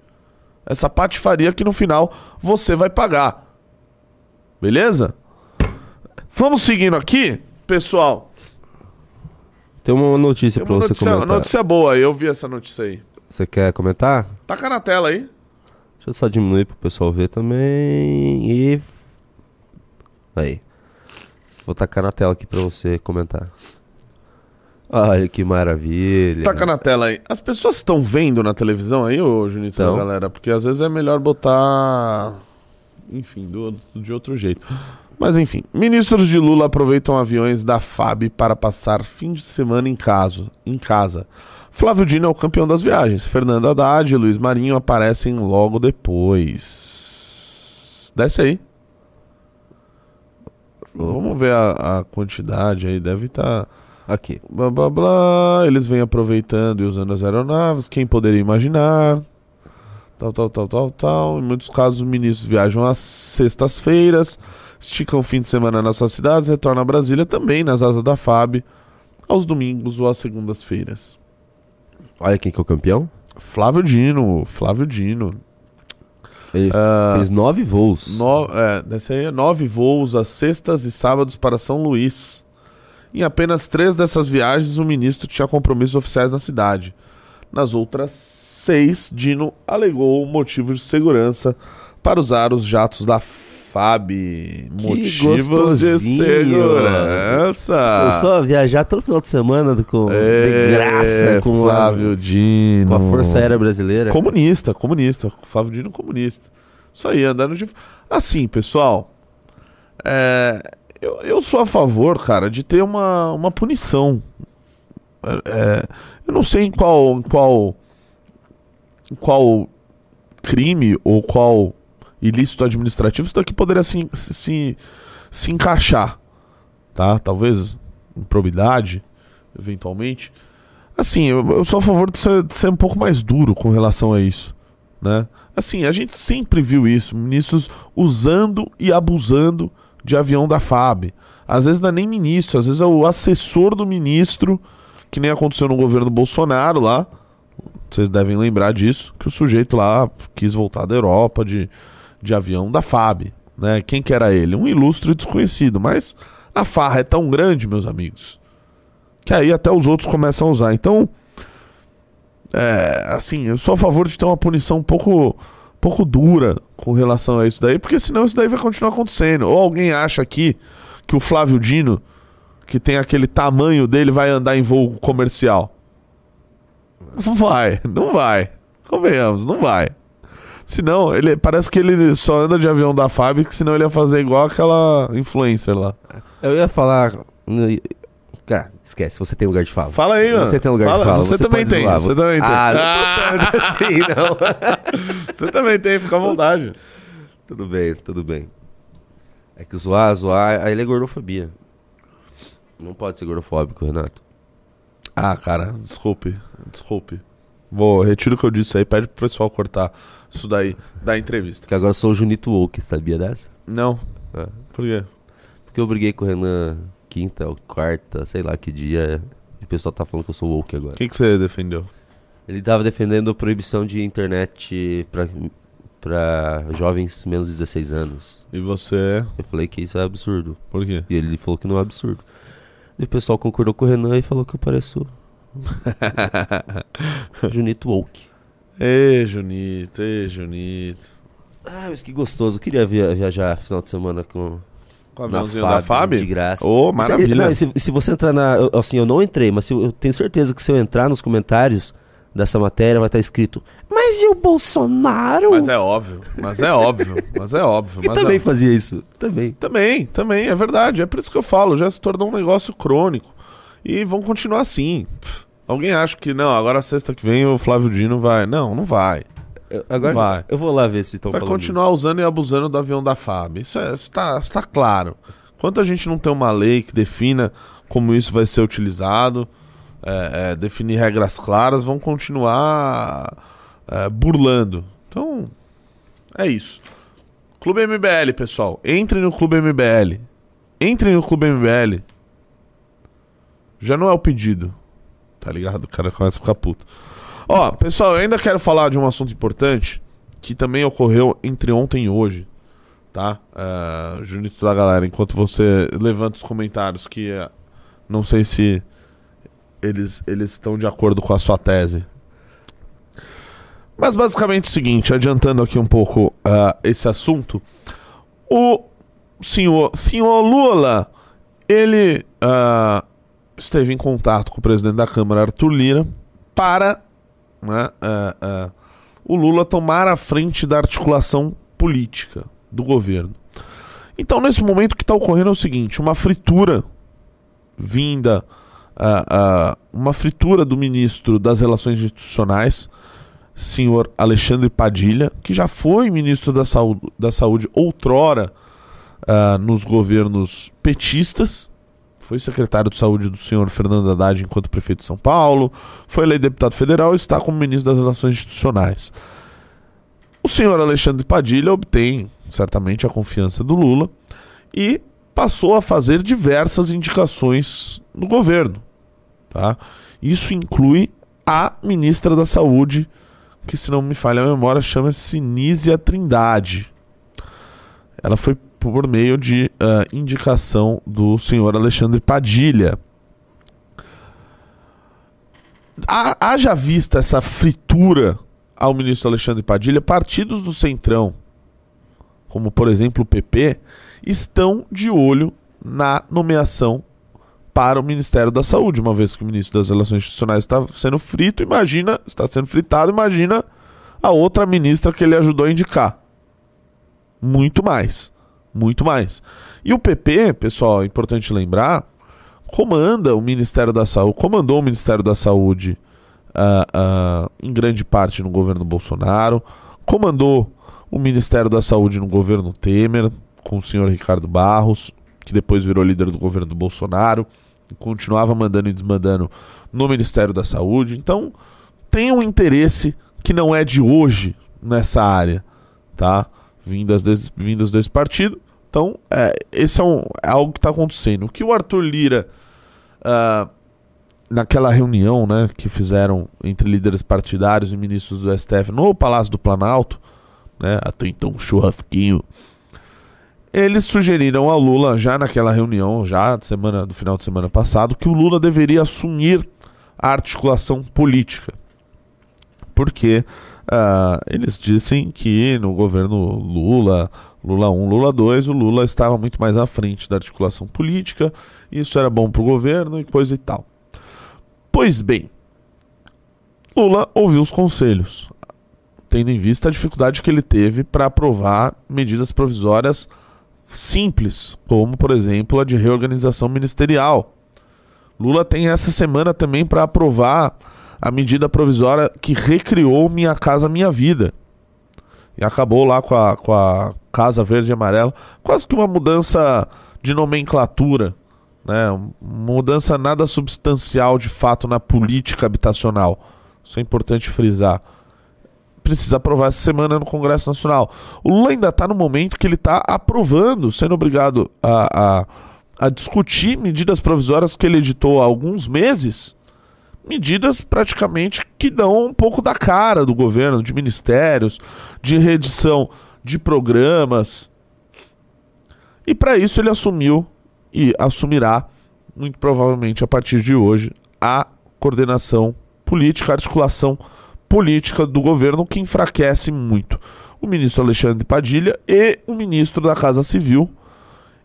essa patifaria que no final você vai pagar. Beleza? Vamos seguindo aqui, pessoal. Tem uma notícia para você comentar. Notícia boa, eu vi essa notícia aí. Você quer comentar? Taca na tela aí. Deixa eu só diminuir pro pessoal ver também. E... aí. Vou tacar na tela aqui pra você comentar. Olha que maravilha. Taca na tela aí. As pessoas estão vendo na televisão aí, ô Junito, então, galera? Porque às vezes é melhor botar... enfim, do, de outro jeito. Mas enfim. Ministros de Lula aproveitam aviões da F A B para passar fim de semana em casa. Em casa. Flávio Dino é o campeão das viagens. Fernando Haddad e Luiz Marinho aparecem logo depois. Desce aí. Vamos ver a, a quantidade aí, deve estar... tá... aqui. Blá, blá, blá, eles vêm aproveitando e usando as aeronaves, quem poderia imaginar, tal, tal, tal, tal, tal. Em muitos casos, os ministros viajam às sextas-feiras, esticam o fim de semana nas suas cidades, retornam a Brasília também, nas asas da F A B, aos domingos ou às segundas-feiras. Olha quem que é o campeão. Flávio Dino, Flávio Dino. Ele uh, fez nove voos. No, é, dessa aí, nove voos às sextas e sábados para São Luís. Em apenas três dessas viagens, o ministro tinha compromissos oficiais na cidade. Nas outras seis, Dino alegou motivo de segurança para usar os jatos da F A B. Motivos de segurança. Eu só viajar todo final de semana com, é, de graça com, Flávio a, Dino. Com a Força Aérea Brasileira. Comunista, comunista. Flávio Dino comunista. Isso aí, andando de... assim, pessoal, é, eu, eu sou a favor, cara, de ter uma, uma punição. É, eu não sei em qual, em qual, em qual crime ou qual... ilícito administrativo, isso daqui poderia se, se, se encaixar, tá? Talvez improbidade, eventualmente. Assim, eu, eu sou a favor de ser, de ser um pouco mais duro com relação a isso, né? Assim, a gente sempre viu isso, ministros usando e abusando de avião da F A B. Às vezes não é nem ministro, às vezes é o assessor do ministro, que nem aconteceu no governo Bolsonaro lá, vocês devem lembrar disso, que o sujeito lá quis voltar da Europa de... de avião da F A B, né? Quem que era ele? Um ilustre desconhecido, mas a farra é tão grande, meus amigos, que aí até os outros começam a usar. Então, é, assim, eu sou a favor de ter uma punição um pouco, pouco dura com relação a isso daí, porque senão isso daí vai continuar acontecendo. Ou alguém acha aqui que o Flávio Dino, que tem aquele tamanho dele, vai andar em voo comercial? Não vai, não vai. Convenhamos, não vai. Senão, ele, parece que ele só anda de avião da F A B, que senão ele ia fazer igual aquela influencer lá. Eu ia falar... cara, esquece, você tem lugar de fala. Fala aí, mano. Você tem lugar fala, de fala. Você, você também tem, zoar, você, você também tem. Ah, ah, não tô assim, não. Você também tem, fica à vontade. Tudo bem, tudo bem. É que zoar, zoar, aí ele é gordofobia. Não pode ser gordofóbico, Renato. Ah, cara, desculpe, desculpe. Vou, retiro o que eu disse aí, pede pro pessoal cortar isso daí da entrevista. Que agora eu sou o Junito Woke, sabia dessa? Não. Ah. Por quê? Porque eu briguei com o Renan quinta ou quarta, sei lá que dia, e o pessoal tá falando que eu sou woke agora. O que que você defendeu? Ele tava defendendo a proibição de internet pra, pra jovens menos de dezesseis anos. E você? Eu falei que isso é absurdo. Por quê? E ele falou que não é absurdo. E o pessoal concordou com o Renan e falou que eu pareço Junito Woke. Ei, Junito, ei, Junito. Ah, mas que gostoso. Eu queria via viajar final de semana com... Com a aviãozinho da F A B? De graça. Oh, maravilha. Não, se, se você entrar na... Assim, eu não entrei, mas se, eu tenho certeza que se eu entrar nos comentários dessa matéria vai estar escrito: mas e o Bolsonaro? Mas é óbvio, mas é óbvio, mas é óbvio. E mas também é... fazia isso, também. Também, também, é verdade. É por isso que eu falo, já se tornou um negócio crônico. E vão continuar assim. Pff, alguém acha que não, agora sexta que vem o Flávio Dino vai... Não, não vai. Eu, agora vai. Eu vou lá ver se estão falando. Vai continuar isso. Usando e abusando do avião da F A B. Isso está é, tá claro. Enquanto a gente não tem uma lei que defina como isso vai ser utilizado, é, é, definir regras claras, vão continuar é, burlando. Então, é isso. Clube M B L, pessoal. Entrem no Clube M B L. Entrem no Clube M B L. Já não é o pedido. Tá ligado? O cara começa a ficar puto. Ó, oh, pessoal, eu ainda quero falar de um assunto importante que também ocorreu entre ontem e hoje, tá? Uh, Junito da galera, enquanto você levanta os comentários que uh, não sei se eles, eles estão de acordo com a sua tese. Mas basicamente é o seguinte, adiantando aqui um pouco uh, esse assunto, o senhor, senhor Lula, ele uh, esteve em contato com o presidente da Câmara, Arthur Lira, para... Né, uh, uh, o Lula tomar a frente da articulação política do governo. Então, nesse momento, o que está ocorrendo é o seguinte: uma fritura vinda, uh, uh, uma fritura do ministro das Relações Institucionais, senhor Alexandre Padilha, que já foi ministro da Saúde, da saúde outrora uh, nos governos petistas. Foi secretário de saúde do senhor Fernando Haddad enquanto prefeito de São Paulo, foi eleito deputado federal e está como ministro das Relações Institucionais. O senhor Alexandre Padilha obtém, certamente, a confiança do Lula e passou a fazer diversas indicações no governo. Tá? Isso inclui a ministra da Saúde, que, se não me falha a memória, chama-se Nízia Trindade. Ela foi por meio de uh, indicação do senhor Alexandre Padilha. Haja vista essa fritura ao ministro Alexandre Padilha, partidos do Centrão, como por exemplo o P P, estão de olho na nomeação para o Ministério da Saúde, uma vez que o ministro das Relações Institucionais está sendo frito, imagina, está sendo fritado, imagina a outra ministra que ele ajudou a indicar. Muito mais. Muito mais. E o P P, pessoal, é importante lembrar, comanda o Ministério da Saúde, comandou o Ministério da Saúde uh, uh, em grande parte no governo Bolsonaro, comandou o Ministério da Saúde no governo Temer, com o senhor Ricardo Barros, que depois virou líder do governo do Bolsonaro, e continuava mandando e desmandando no Ministério da Saúde. Então, tem um interesse que não é de hoje nessa área, tá? Vindas desse, vindas desse partido. Então, é, esse é, um, é algo que está acontecendo. O que o Arthur Lira, uh, naquela reunião, né, que fizeram entre líderes partidários e ministros do S T F no Palácio do Planalto, né, até então churrasquinho, eles sugeriram ao Lula, já naquela reunião, já de semana, do final de semana passado, que o Lula deveria assumir a articulação política. Porque... Uh, eles dizem que no governo Lula, Lula um, Lula dois, o Lula estava muito mais à frente da articulação política, isso era bom para o governo e coisa e tal. Pois bem, Lula ouviu os conselhos, tendo em vista a dificuldade que ele teve para aprovar medidas provisórias simples, como, por exemplo, a de reorganização ministerial. Lula tem essa semana também para aprovar a medida provisória que recriou Minha Casa Minha Vida. E acabou lá com a, com a Casa Verde e Amarela. Quase que uma mudança de nomenclatura, né? Uma mudança nada substancial de fato na política habitacional. Isso é importante frisar. Precisa aprovar essa semana no Congresso Nacional. O Lula ainda está no momento que ele está aprovando, sendo obrigado a, a, a discutir medidas provisórias que ele editou há alguns meses, medidas praticamente que dão um pouco da cara do governo, de ministérios, de reedição de programas. E para isso ele assumiu e assumirá, muito provavelmente a partir de hoje, a coordenação política, a articulação política do governo, que enfraquece muito o ministro Alexandre Padilha e o ministro da Casa Civil,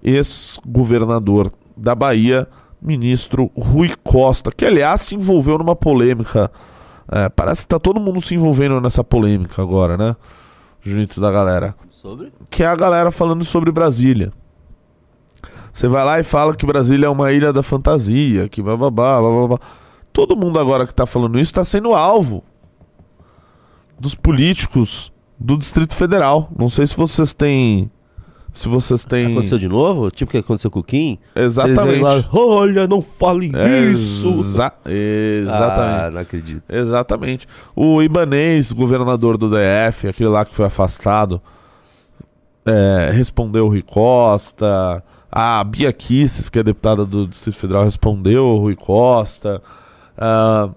ex-governador da Bahia, ministro Rui Costa, que aliás se envolveu numa polêmica. É, parece que tá todo mundo se envolvendo nessa polêmica agora, né? Junto da galera. Sobre? Que é a galera falando sobre Brasília. Você vai lá e fala que Brasília é uma ilha da fantasia, que bababá, bababá. Todo mundo agora que tá falando isso tá sendo alvo dos políticos do Distrito Federal. Não sei se vocês têm... Se vocês têm... Aconteceu de novo? Tipo o que aconteceu com o Kim? Exatamente. Lá, olha, não falem é isso! Exa- exatamente. Ah, não acredito. Exatamente. O Ibanez, governador do D F, aquele lá que foi afastado, é, respondeu o Rui Costa. A Bia Kisses, que é deputada do Distrito Federal, respondeu o Rui Costa. Ah,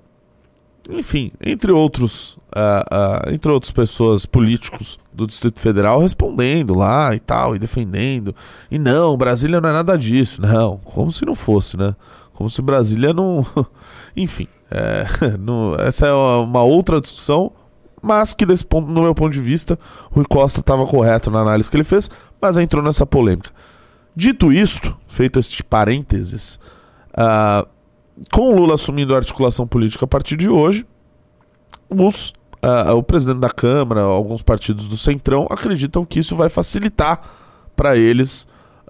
enfim, entre outros, ah, ah, entre outras pessoas, políticos do Distrito Federal, respondendo lá e tal, e defendendo. E não, Brasília não é nada disso. Não, como se não fosse, né? Como se Brasília não... Enfim, é, não, essa é uma outra discussão, mas que desse ponto, no meu ponto de vista, Rui Costa estava correto na análise que ele fez, mas entrou nessa polêmica. Dito isto, feito este parênteses, uh, com o Lula assumindo a articulação política a partir de hoje, os... Uh, o presidente da Câmara, alguns partidos do Centrão acreditam que isso vai facilitar para eles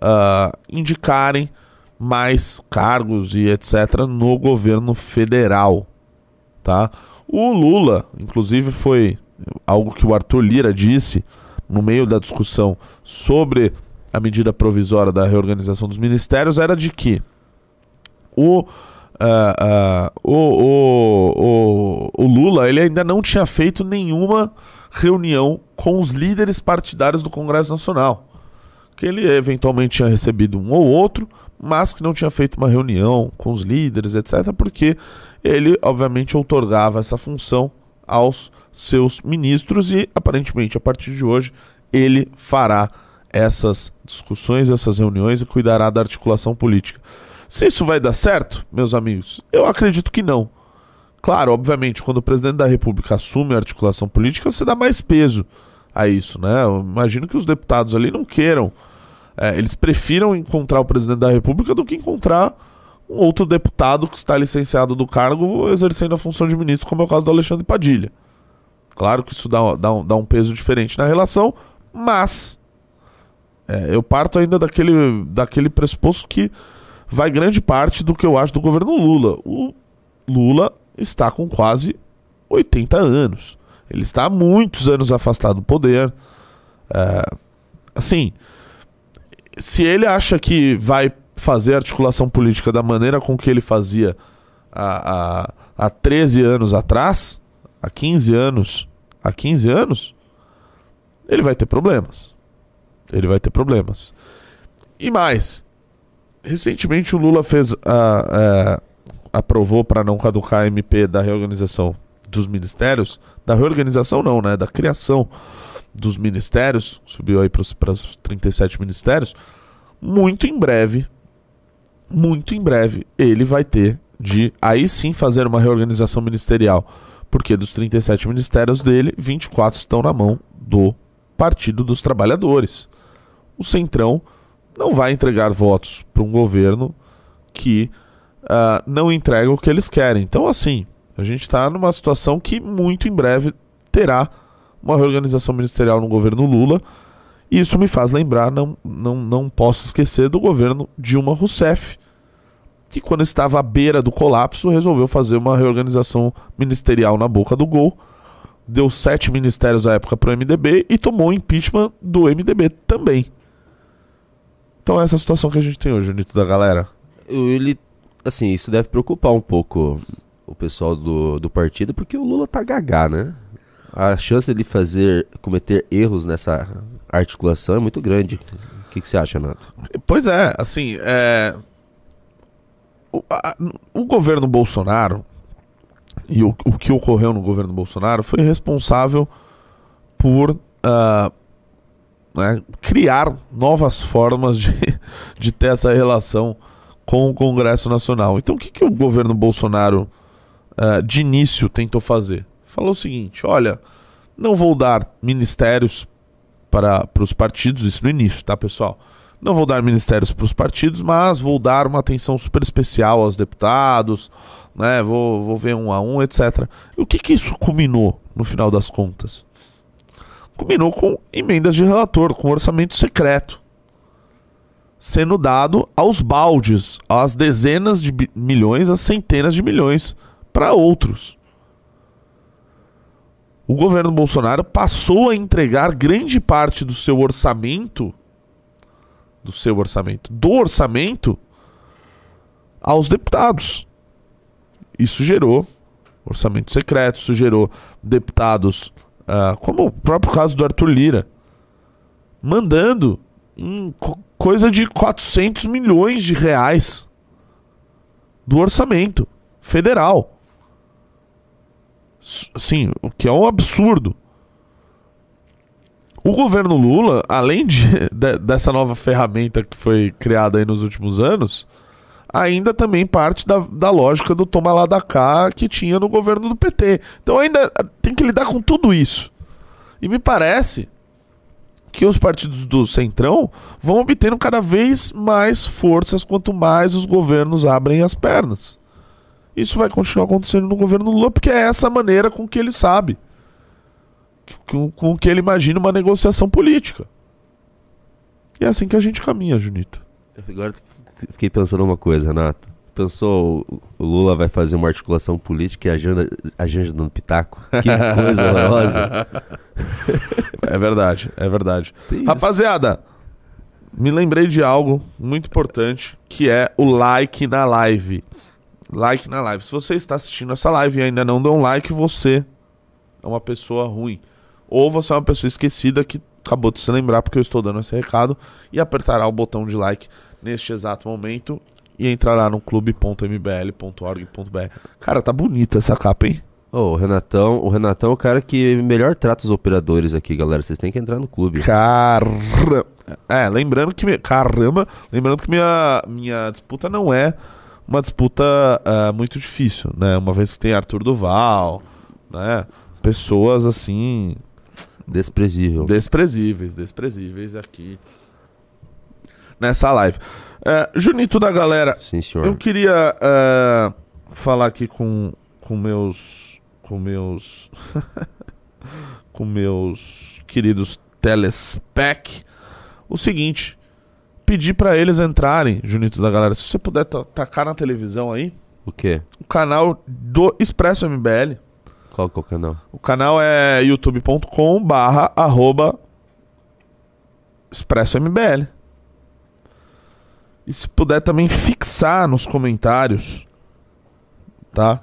uh, indicarem mais cargos e etcétera no governo federal, tá? O Lula, inclusive, foi algo que o Arthur Lira disse no meio da discussão sobre a medida provisória da reorganização dos ministérios, era de que o... Uh, uh, o, o, o, o Lula ele ainda não tinha feito nenhuma reunião com os líderes partidários do Congresso Nacional, que ele eventualmente tinha recebido um ou outro, mas que não tinha feito uma reunião com os líderes, etcétera, porque ele obviamente outorgava essa função aos seus ministros e aparentemente a partir de hoje ele fará essas discussões, essas reuniões e cuidará da articulação política. Se isso vai dar certo, meus amigos, eu acredito que não. Claro, obviamente, quando o presidente da República assume a articulação política, você dá mais peso a isso, né? Eu imagino que os deputados ali não queiram. É, eles prefiram encontrar o presidente da República do que encontrar um outro deputado que está licenciado do cargo exercendo a função de ministro, como é o caso do Alexandre Padilha. Claro que isso dá, dá, um, dá um peso diferente na relação, mas é, eu parto ainda daquele, daquele pressuposto que vai grande parte do que eu acho do governo Lula. O Lula está com quase oitenta anos. Ele está há muitos anos afastado do poder. É, assim, se ele acha que vai fazer articulação política da maneira com que ele fazia há, há, há treze anos atrás, há quinze anos, há quinze anos, ele vai ter problemas. Ele vai ter problemas. E mais... Recentemente o Lula fez a, a, aprovou para não caducar a M P da reorganização dos ministérios, da reorganização não, né, da criação dos ministérios, subiu aí para os trinta e sete ministérios, muito em breve, muito em breve ele vai ter de aí sim fazer uma reorganização ministerial, porque dos trinta e sete ministérios dele, vinte e quatro estão na mão do Partido dos Trabalhadores. O Centrão não vai entregar votos para um governo que uh, não entrega o que eles querem. Então, assim, a gente está numa situação que muito em breve terá uma reorganização ministerial no governo Lula. E isso me faz lembrar, não, não, não posso esquecer, do governo Dilma Rousseff, que quando estava à beira do colapso, resolveu fazer uma reorganização ministerial na boca do gol. Deu sete ministérios à época para o M D B e tomou impeachment do M D B também. Então é essa situação que a gente tem hoje, Nito, da galera. Ele, assim, isso deve preocupar um pouco o pessoal do, do partido, porque o Lula tá gagá, né? A chance dele fazer, cometer erros nessa articulação é muito grande. O que, que você acha, Nato? Pois é, assim, é... O, a, o governo Bolsonaro, e o, o que ocorreu no governo Bolsonaro foi responsável por uh, né, criar novas formas de, de ter essa relação com o Congresso Nacional. Então o que, que o governo Bolsonaro uh, de início tentou fazer? Falou o seguinte: olha, não vou dar ministérios para, para os partidos, isso no início, tá, pessoal? Não vou dar ministérios para os partidos, mas vou dar uma atenção super especial aos deputados, né? Vou, vou ver um a um, etcétera. E o que, que isso culminou no final das contas? Culminou com emendas de relator, com orçamento secreto, sendo dado aos baldes, às dezenas de milhões, às centenas de milhões para outros. O governo Bolsonaro passou a entregar grande parte do seu orçamento do seu orçamento, do orçamento aos deputados. Isso gerou orçamento secreto, isso gerou deputados, uh, como o próprio caso do Arthur Lira, mandando em coisa de quatrocentos milhões de reais do orçamento federal. Sim, o que é um absurdo. O governo Lula, além de, de, dessa nova ferramenta que foi criada aí nos últimos anos, ainda também parte da, da lógica do toma lá da cá que tinha no governo do P T. Então ainda tem que lidar com tudo isso. E me parece que os partidos do Centrão vão obtendo cada vez mais forças quanto mais os governos abrem as pernas. Isso vai continuar acontecendo no governo Lula, porque é essa maneira com que ele sabe, Com, com que ele imagina uma negociação política. E é assim que a gente caminha, Junito. Agora fiquei pensando uma coisa, Renato. Pensou, o Lula vai fazer uma articulação política e a agenda, agenda do pitaco? Que coisa horrorosa. É verdade, é verdade. Tem Rapaziada, isso. Me lembrei de algo muito importante, que é o like na live. Like na live. Se você está assistindo essa live e ainda não deu um like, você é uma pessoa ruim. Ou você é uma pessoa esquecida que acabou de se lembrar porque eu estou dando esse recado e apertará o botão de like neste exato momento e entrará no clube ponto m b l ponto org ponto b r. Cara, tá bonita essa capa, hein? Ô, oh, Renatão, o Renatão é o cara que melhor trata os operadores aqui, galera. Vocês têm que entrar no clube. Caramba! É, lembrando que... Me... Caramba! Lembrando que minha, minha disputa não é uma disputa uh, muito difícil, né? Uma vez que tem Arthur Duval, né? Pessoas assim... Desprezível. Desprezíveis, desprezíveis aqui nessa live. Uh, Junito da galera, sim, senhor. Eu queria uh, falar aqui com, com meus com meus com meus queridos telespec o seguinte, pedir pra eles entrarem, Junito da galera, se você puder tacar na televisão aí. O quê? O canal do Expresso M B L. Qual que é o canal? O canal é youtube ponto com barra arroba expresso m b l. E se puder também fixar nos comentários, tá?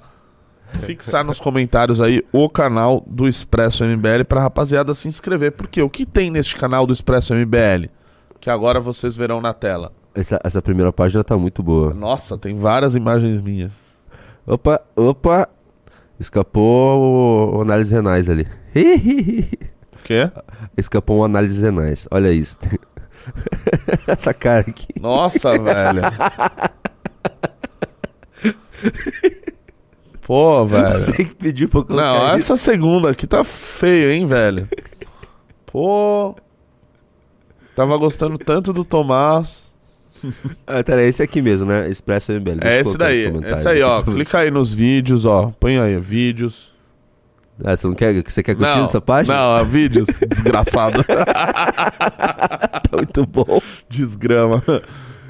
Fixar nos comentários aí o canal do Expresso M B L pra rapaziada se inscrever. Porque o que tem neste canal do Expresso M B L? Que agora vocês verão na tela. Essa, essa primeira página tá muito boa. Nossa, tem várias imagens minhas. Opa, opa. Escapou o análise renais ali. O quê? Escapou o análise renais. Olha isso. Essa cara aqui. Nossa, velho. Pô, velho. Você que pediu pra colocar. Não, essa isso. Segunda aqui tá feio, hein, velho. Pô. Tava gostando tanto do Tomás. Ah, tá, é esse aqui mesmo, né? Expresso M B L. É esse daí, esse aí, ó. Clica aí nos vídeos, ó. Põe aí, vídeos. Ah, você não quer, você quer curtir essa página? Não, vídeos, desgraçado. Tá muito bom. Desgrama.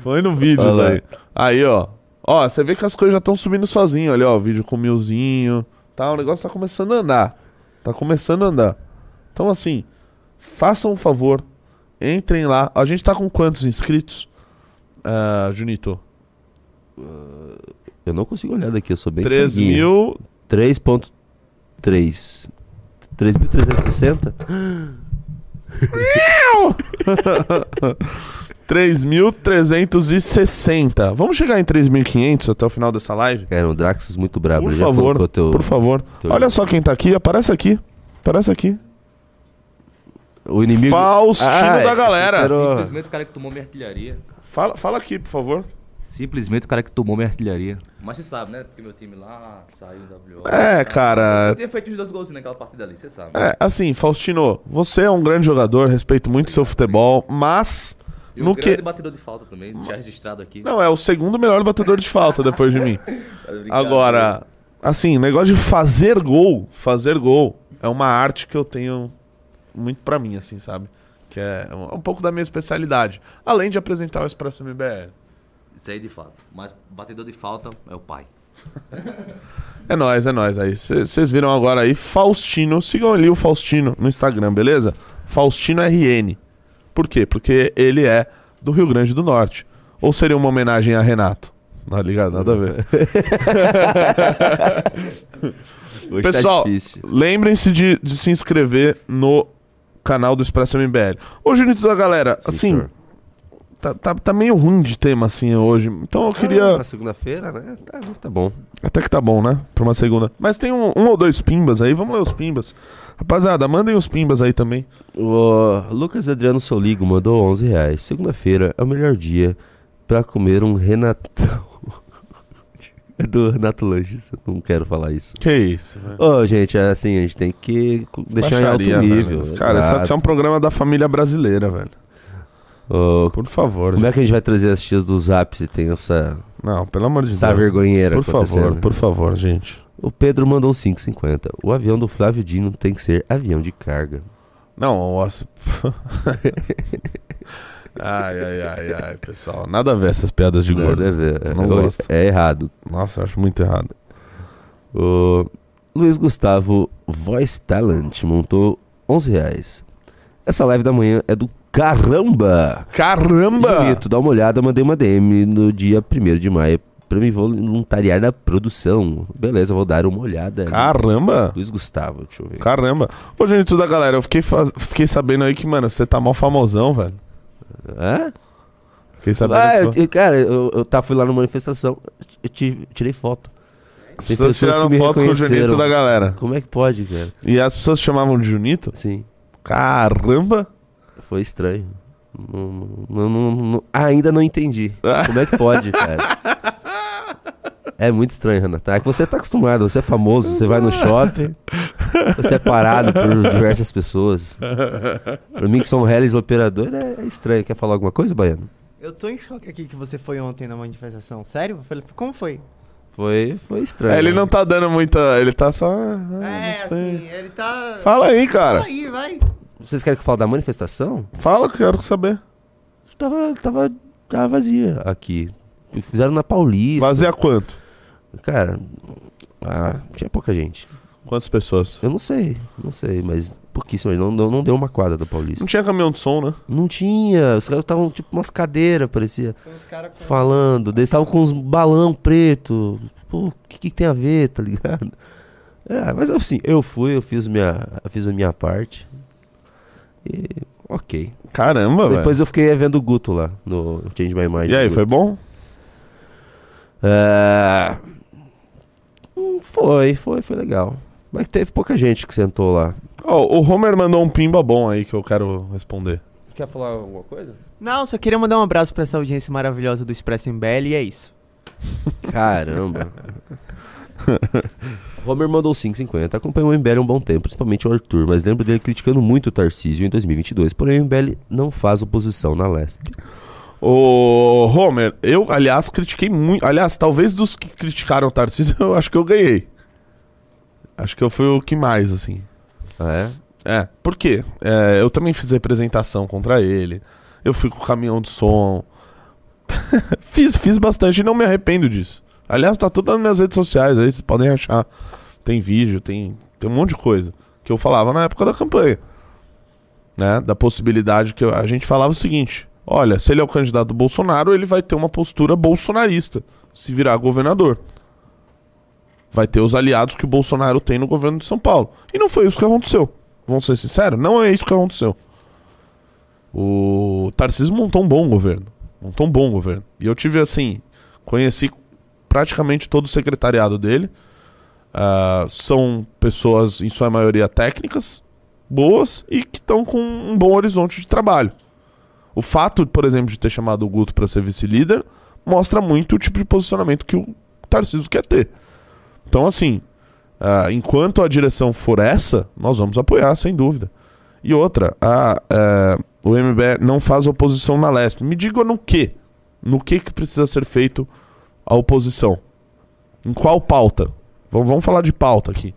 Põe no vídeos aí. Aí, ó. Ó, você vê que as coisas já estão subindo sozinho. Olha, ó, vídeo com milzinho. Tá, o negócio tá começando a andar. Tá começando a andar. Então, assim, façam um favor. Entrem lá. A gente tá com quantos inscritos? Uh, Junito, uh, eu não consigo olhar daqui, eu sou bem sanguinho. três mil... três ponto três. três mil trezentos e sessenta? três mil trezentos e sessenta. Vamos chegar em três mil e quinhentos até o final dessa live? É, o Draxus muito brabo. Por favor, teu, por favor. Olha só quem tá aqui, aparece aqui. Aparece aqui. O inimigo... Faustino ah, da galera. Quero... Simplesmente o cara que tomou minha artilharia. Fala, fala aqui, por favor. Simplesmente o cara que tomou minha artilharia. Mas você sabe, né? Porque meu time lá saiu do W O. É, cara... Você tinha feito os dois gols naquela partida ali, você sabe. Né? É, assim, Faustino, você é um grande jogador, respeito muito o seu futebol, mas... E um grande que... batedor de falta também, já registrado aqui. Não, é o segundo melhor batedor de falta depois de mim. Agora, assim, negócio de fazer gol, fazer gol é uma arte que eu tenho muito pra mim, assim, sabe? Que é um pouco da minha especialidade. Além de apresentar o Expresso M B L. Isso aí de fato. Mas batedor de falta é o pai. É nóis, é nóis aí. Vocês viram agora aí, Faustino. Sigam ali o Faustino no Instagram, beleza? Faustino R N. Por quê? Porque ele é do Rio Grande do Norte. Ou seria uma homenagem a Renato? Não, ligado, nada a ver. Pessoal, tá, lembrem-se de, de se inscrever no canal do Expresso M B L. Ô, Junito da galera, sim, assim, tá, tá, tá meio ruim de tema assim hoje. Então eu queria... Ah, segunda-feira, né? Tá, tá bom. Até que tá bom, né? Pra uma segunda. Mas tem um, um ou dois pimbas aí. Vamos ler os pimbas. Rapaziada, mandem os pimbas aí também. O Lucas Adriano Soligo mandou onze reais. Segunda-feira é o melhor dia pra comer um Renatão. É do Renato Lanches. Eu não quero falar isso. Que isso, velho. Ô, gente, é assim, a gente tem que deixar baixaria, em alto nível. Velho. Cara, isso aqui é um programa da família brasileira, velho. Ô, por favor. Como gente. É que a gente vai trazer as tias do Zap se tem essa... Não, pelo amor de essa Deus. Essa vergonheira por favor, por favor, gente. O Pedro mandou cinco e cinquenta. O avião do Flávio Dino tem que ser avião de carga. Não, o... Ai, ai, ai, ai, pessoal. Nada a ver essas piadas de gordo. Nada a ver. Não é, gosto. É errado. Nossa, eu acho muito errado. O Luiz Gustavo Voice Talent montou onze reais. Essa live da manhã é do caramba. Caramba! Julito, dá uma olhada. Eu mandei uma D M no dia primeiro de maio. Pra me voluntariar na produção. Beleza, vou dar uma olhada. Caramba! Luiz Gustavo, deixa eu ver. Caramba! Ô, gente, toda a galera, eu fiquei, faz... fiquei sabendo aí que, mano, você tá mal famosão, velho. Hã? Fiquei sabendo. Ah, eu, eu, cara, eu, eu tá, fui lá na manifestação, eu tirei foto. As Tem pessoas, pessoas tiraram que me foto com o Junito da galera. Como é que pode, cara? E as pessoas chamavam de Junito? Sim. Caramba! Foi estranho. Não, não, não, não, ainda não entendi. Como é que pode, cara? É muito estranho, Renato. É que você tá acostumado, você é famoso, você vai no shopping, você é parado por diversas pessoas. Pra mim, que sou um reles operador, é estranho. Quer falar alguma coisa, Baiano? Eu tô em choque aqui que você foi ontem na manifestação. Sério? Como foi? Foi, foi estranho. É, ele não tá dando muita... Ele tá só... É, assim, ele tá... Fala aí, cara. Fala aí, vai. Vocês querem que eu fale da manifestação? Fala, quero saber. Tava, tava, tava vazia aqui. Fizeram na Paulista. Vazia quanto? Cara, ah, tinha pouca gente. Quantas pessoas? Eu não sei, não sei, mas pouquíssimas. Não, não, não deu uma quadra da Paulista. Não tinha caminhão de som, né? Não tinha. Os caras estavam tipo umas cadeiras, parecia. Os cara com... Falando. Eles estavam com uns balão preto. Pô, o que, que tem a ver, tá ligado? É, mas assim, eu fui, eu fiz, minha, eu fiz a minha parte. E ok. Caramba, velho. Depois véio. Eu fiquei vendo o Guto lá, no Change My Mind. E aí, foi bom? Ah... Uh... Foi, foi, foi legal. Mas teve pouca gente que sentou lá. Oh, o Homer mandou um pimba bom aí que eu quero responder. Quer falar alguma coisa? Não, só queria mandar um abraço pra essa audiência maravilhosa do Expresso M B L e é isso. Caramba. Homer mandou cinco e cinquenta. Acompanhou o M B L um bom tempo, principalmente o Arthur, mas lembro dele criticando muito o Tarcísio em dois mil e vinte e dois. Porém o M B L não faz oposição na Leste. Ô, Homer, eu, aliás, critiquei muito. Aliás, talvez dos que criticaram o Tarcísio, eu acho que eu ganhei. Acho que eu fui o que mais, assim. Ah, é? É, por quê? É, eu também fiz representação contra ele. Eu fui com o caminhão de som. fiz, fiz bastante e não me arrependo disso. Aliás, tá tudo nas minhas redes sociais, aí vocês podem achar. Tem vídeo, tem, tem um monte de coisa que eu falava na época da campanha. Né? Da possibilidade que eu, a gente falava o seguinte... Olha, se ele é o candidato do Bolsonaro, ele vai ter uma postura bolsonarista, se virar governador. Vai ter os aliados que o Bolsonaro tem no governo de São Paulo. E não foi isso que aconteceu. Vamos ser sinceros, não é isso que aconteceu. O Tarcísio montou um bom governo. Montou um bom governo. E eu tive assim... Conheci praticamente todo o secretariado dele. Uh, são pessoas, em sua maioria, técnicas, boas e que estão com um bom horizonte de trabalho. O fato, por exemplo, de ter chamado o Guto para ser vice-líder mostra muito o tipo de posicionamento que o Tarcísio quer ter. Então, assim... Uh, enquanto a direção for essa, nós vamos apoiar, sem dúvida. E outra, a, uh, o M B L não faz oposição na Lesp. Me diga no que, no que que precisa ser feito a oposição. Em qual pauta? V- vamos falar de pauta aqui.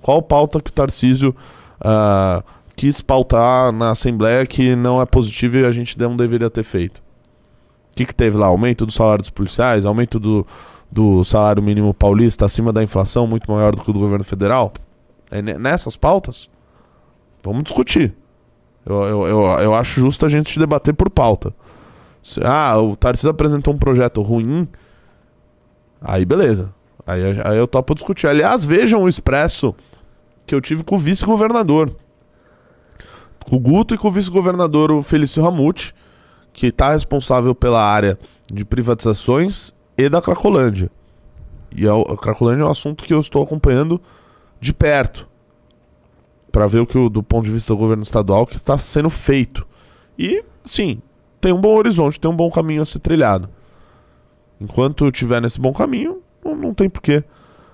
Qual pauta que o Tarcísio uh, quis pautar na Assembleia que não é positiva e a gente não deveria ter feito? O que que teve lá? Aumento do salário dos policiais? Aumento do... do salário mínimo paulista acima da inflação, muito maior do que o do governo federal? É nessas pautas? Vamos discutir. Eu, eu, eu, eu acho justo a gente debater por pauta. Se, ah, o Tarcísio apresentou um projeto ruim, aí beleza. Aí, aí eu topo discutir. Aliás, vejam o Expresso que eu tive com o vice-governador. Com o Guto e com o vice-governador o Felício Ramute, que está responsável pela área de privatizações e da Cracolândia. E a Cracolândia é um assunto que eu estou acompanhando de perto para ver o que, do ponto de vista do governo estadual, que está sendo feito. E, sim, tem um bom horizonte, tem um bom caminho a ser trilhado. Enquanto eu estiver nesse bom caminho, não, não tem porquê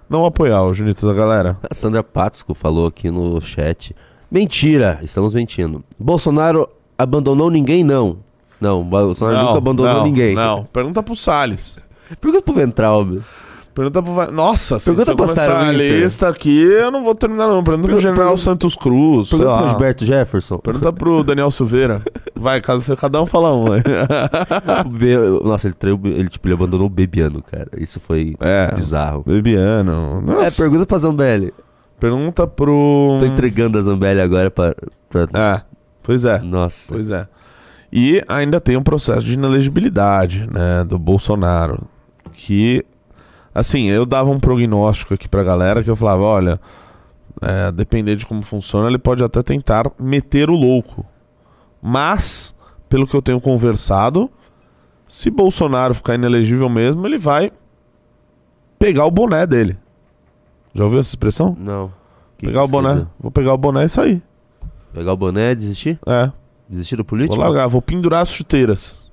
não apoiar o Junito da galera. A Sandra Patzko falou aqui no chat: mentira, estamos mentindo. Bolsonaro abandonou ninguém, não. Não, Bolsonaro não, nunca abandonou não, ninguém. Não, pergunta pro Salles. Pergunta pro Ventral, meu. Pergunta pro... Nossa, assim, pergunta se eu começar a lista aqui, eu não vou terminar não. Pergunta, pergunta pro General pergunta... Santos Cruz, pergunta pro Gilberto Jefferson. Pergunta pro Daniel Silveira. Vai, cada, cada um fala um. Nossa, ele traiu, ele, tipo, ele abandonou o Bebiano, cara. Isso foi é, bizarro. Bebiano. Nossa. É, pergunta pra Zambelli. Pergunta pro... Tô entregando a Zambelli agora pra... pra... É, pois é. Nossa. Pois é. E ainda tem um processo de inelegibilidade, né, do Bolsonaro. Que, assim, eu dava um prognóstico aqui pra galera que eu falava, olha, é, depender de como funciona, ele pode até tentar meter o louco. Mas, pelo que eu tenho conversado, se Bolsonaro ficar inelegível mesmo, ele vai pegar o boné dele. Já ouviu essa expressão? Não. Que pegar que o boné. Vou pegar o boné e sair. Pegar o boné e desistir? É. Desistir do político? Vou largar, vou pendurar as chuteiras.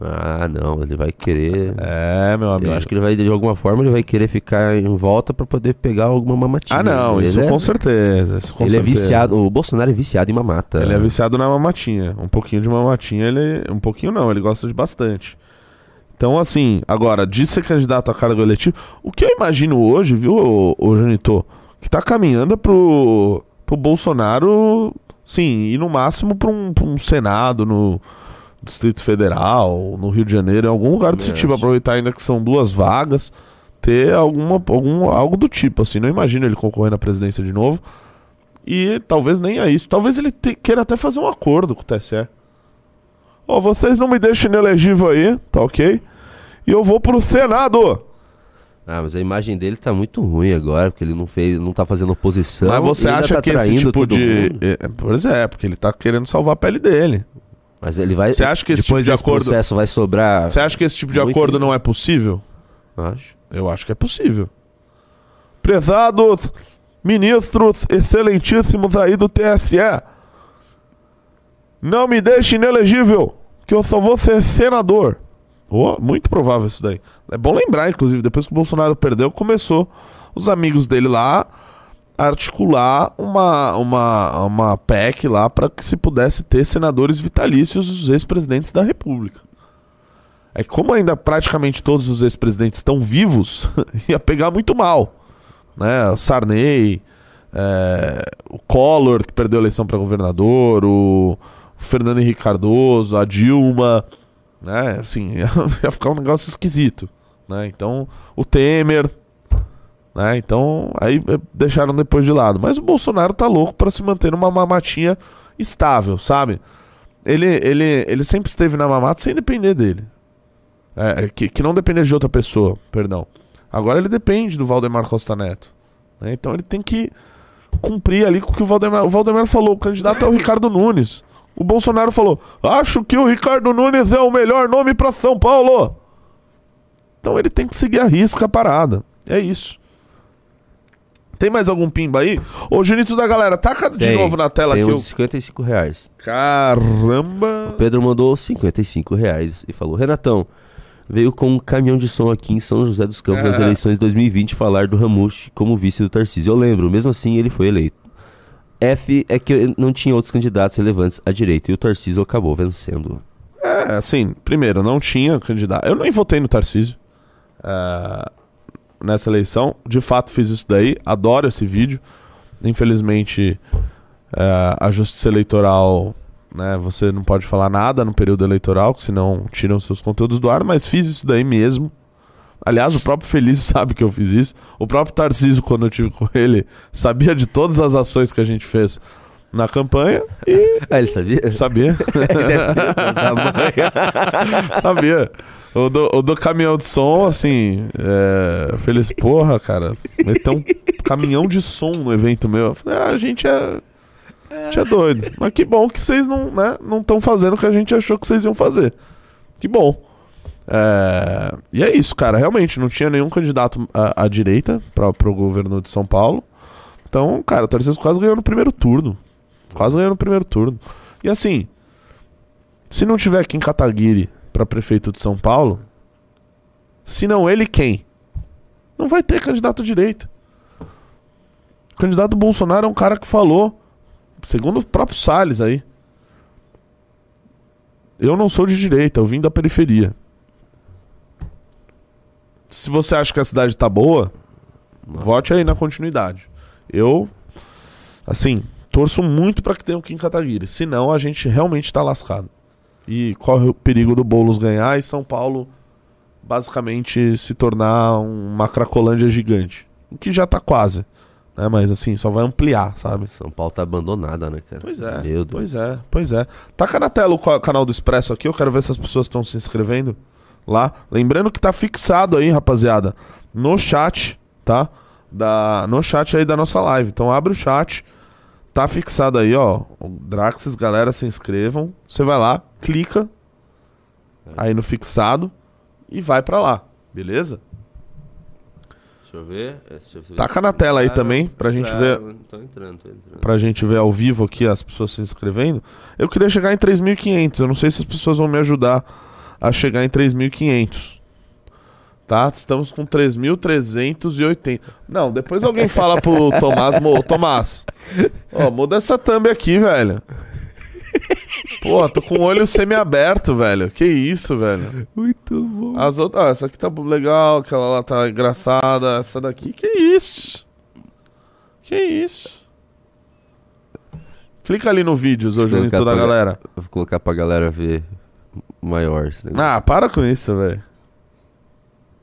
Ah, não, ele vai querer... É, meu amigo. Eu acho que ele vai, de alguma forma, ele vai querer ficar em volta pra poder pegar alguma mamatinha. Ah, não, isso com certeza. Ele é viciado, o Bolsonaro é viciado em mamata. Ele é viciado na mamatinha. Um pouquinho de mamatinha, ele... Um pouquinho não, ele gosta de bastante. Então, assim, agora, de ser candidato a cargo eletivo... O que eu imagino hoje, viu, ô, ô Junito, que tá caminhando pro, pro Bolsonaro... Sim, e no máximo para um, um Senado no Distrito Federal, no Rio de Janeiro, em algum lugar desse tipo, aproveitar ainda que são duas vagas, ter alguma, algum, algo do tipo, assim, não imagino ele concorrendo à presidência de novo, e talvez nem é isso, talvez ele te, queira até fazer um acordo com o T S E. Ó, oh, vocês não me deixam inelegível aí, tá ok? E eu vou pro Senado! Ah, mas a imagem dele tá muito ruim agora, porque ele não fez, não tá fazendo oposição. Mas você acha tá que esse tipo de... É, pois é, porque ele tá querendo salvar a pele dele. Mas ele vai... Você acha que esse tipo de acordo... processo vai sobrar... Você acha que esse tipo de acordo não é possível? Acho. Eu acho que é possível. Prezados ministros excelentíssimos aí do T S E, não me deixe inelegível, que eu só vou ser senador. Oh, muito provável isso daí. É bom lembrar, inclusive, depois que o Bolsonaro perdeu, começou os amigos dele lá a articular uma, uma, uma P E C lá para que se pudesse ter senadores vitalícios dos ex-presidentes da República. É que como ainda praticamente todos os ex-presidentes estão vivos, ia pegar muito mal. Né? O Sarney, é, o Collor, que perdeu a eleição para governador, o Fernando Henrique Cardoso, a Dilma... Né? Assim, ia, ia ficar um negócio esquisito, né? Então, o Temer, né? Então, aí deixaram depois de lado. Mas o Bolsonaro tá louco pra se manter numa mamatinha estável, sabe? Ele, ele, ele sempre esteve na mamata sem depender dele, é, que, que não depender de outra pessoa, perdão. Agora ele depende do Valdemar Costa Neto, né? Então ele tem que cumprir ali com o que o Valdemar, o Valdemar falou. O candidato é o Ricardo Nunes. O Bolsonaro falou: acho que o Ricardo Nunes é o melhor nome para São Paulo. Então ele tem que seguir a risca a parada. É isso. Tem mais algum pimba aí? Ô, Junito da galera, taca de tem, novo na tela tem aqui. Tem um de cinquenta e cinco reais. Caramba! O Pedro mandou cinquenta e cinco reais e falou: Renatão, veio com um caminhão de som aqui em São José dos Campos é. nas eleições de dois mil e vinte falar do Ramush como vice do Tarcísio. Eu lembro, mesmo assim ele foi eleito. F é que não tinha outros candidatos relevantes à direita e o Tarcísio acabou vencendo. É, assim, primeiro, não tinha candidato. Eu nem votei no Tarcísio. Ah... Uh... Nessa eleição, de fato fiz isso daí. Adoro esse vídeo. Infelizmente é, a justiça eleitoral, né, você não pode falar nada no período eleitoral, que senão tiram seus conteúdos do ar. Mas fiz isso daí mesmo. Aliás, o próprio Felício sabe que eu fiz isso. O próprio Tarcísio, quando eu tive com ele, sabia de todas as ações que a gente fez na campanha e... Ah, ele sabia? Sabia. Sabia. O do, o do caminhão de som, assim, é, feliz, porra, cara, meteu um caminhão de som no evento meu. Eu falei, ah, a gente é, a gente é doido. Mas que bom que vocês não, né, não estão fazendo o que a gente achou que vocês iam fazer. Que bom. É, e é isso, cara. Realmente, não tinha nenhum candidato à, à direita pra, pro governo de São Paulo. Então, cara, o Tarcísio quase ganhou no primeiro turno. Quase ganhou no primeiro turno. E assim, se não tiver Kim Kataguiri para prefeito de São Paulo, se não ele, quem? Não vai ter candidato direito. O candidato Bolsonaro é um cara que falou, segundo o próprio Salles aí, eu não sou de direita, eu vim da periferia. Se você acha que a cidade tá boa, nossa, vote aí na continuidade. Eu, assim, torço muito para que tenha o Kim Kataguiri, senão a gente realmente tá lascado. E corre o perigo do Boulos ganhar e São Paulo basicamente se tornar uma Cracolândia gigante. O que já tá quase, né? Mas assim, só vai ampliar, sabe? São Paulo tá abandonada, né, cara? Pois é, meu Deus. Pois é, pois é. Taca na tela o canal do Expresso aqui, eu quero ver se as pessoas estão se inscrevendo lá. Lembrando que tá fixado aí, rapaziada, no chat, tá? Da, no chat aí da nossa live. Então abre o chat. Tá fixado aí, ó, o Draxis, galera, se inscrevam. Você vai lá, clica aí no fixado e vai pra lá, beleza? Deixa eu ver. Deixa eu ver. Taca na tela aí também, pra gente ver. Tô entrando, tô entrando. Pra gente ver ao vivo aqui as pessoas se inscrevendo. Eu queria chegar em três mil e quinhentos, eu não sei se as pessoas vão me ajudar a chegar em três mil e quinhentos. Tá, estamos com três mil trezentos e oitenta. Não, depois alguém fala pro Tomás, ô Tomás, ó, muda essa thumb aqui, velho. Pô, tô com o olho semi-aberto, velho. Que isso, velho. Muito bom. As outras, ah, essa aqui tá legal, aquela lá tá engraçada, essa daqui, que isso? Que isso? Clica ali no vídeos, ô Junito da galera. Vou colocar pra galera ver maior esse negócio. Ah, para com isso, velho.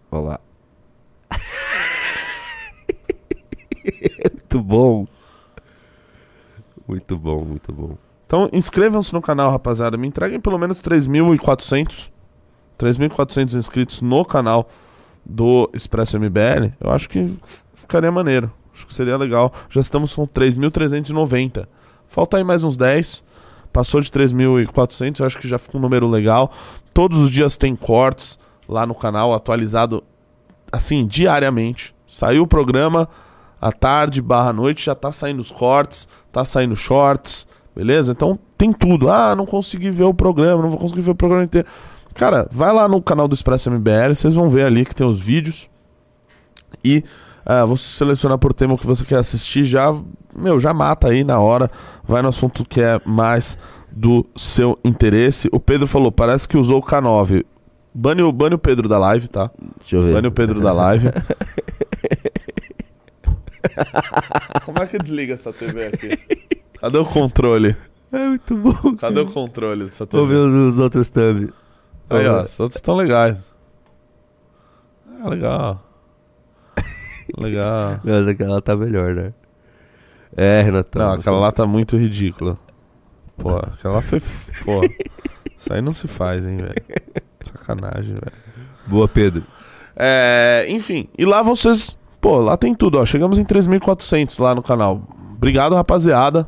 Olá. Muito bom. Muito bom, muito bom. Então inscrevam-se no canal, rapaziada. Me entreguem pelo menos três mil e quatrocentos três mil e quatrocentos inscritos no canal do Expresso M B L. Eu acho que ficaria maneiro. Acho que seria legal. Já estamos com três mil trezentos e noventa. Falta aí mais uns dez. Passou de três mil e quatrocentos. Eu acho que já fica um número legal. Todos os dias tem cortes lá no canal, atualizado assim, diariamente. Saiu o programa à tarde, barra noite, já tá saindo os cortes, tá saindo shorts, beleza? Então tem tudo. Ah, não consegui ver o programa, não vou conseguir ver o programa inteiro. Cara, vai lá no canal do Expresso M B L, vocês vão ver ali que tem os vídeos e ah, você selecionar por tema o que você quer assistir, já, meu, já mata aí na hora, vai no assunto que é mais do seu interesse. O Pedro falou, parece que usou o K nove. Bane o, bane o Pedro da live, tá? Deixa eu ver. Bane o Pedro da live. Como é que desliga essa T V aqui? Cadê o controle? É muito bom. Cadê cara? O controle dessa T V? Vou ver os outros tabs. Aí, ó, os outros estão legais. Ah, legal. Legal. Mas aquela lá tá melhor, né? É, Renatão. Não, aquela lá tá muito ridícula. Pô, aquela lá foi... Pô, isso aí não se faz, hein, velho. Sacanagem, velho. Boa, Pedro. É, enfim, e lá vocês... Pô, lá tem tudo, ó. Chegamos em três mil e quatrocentos lá no canal. Obrigado, rapaziada.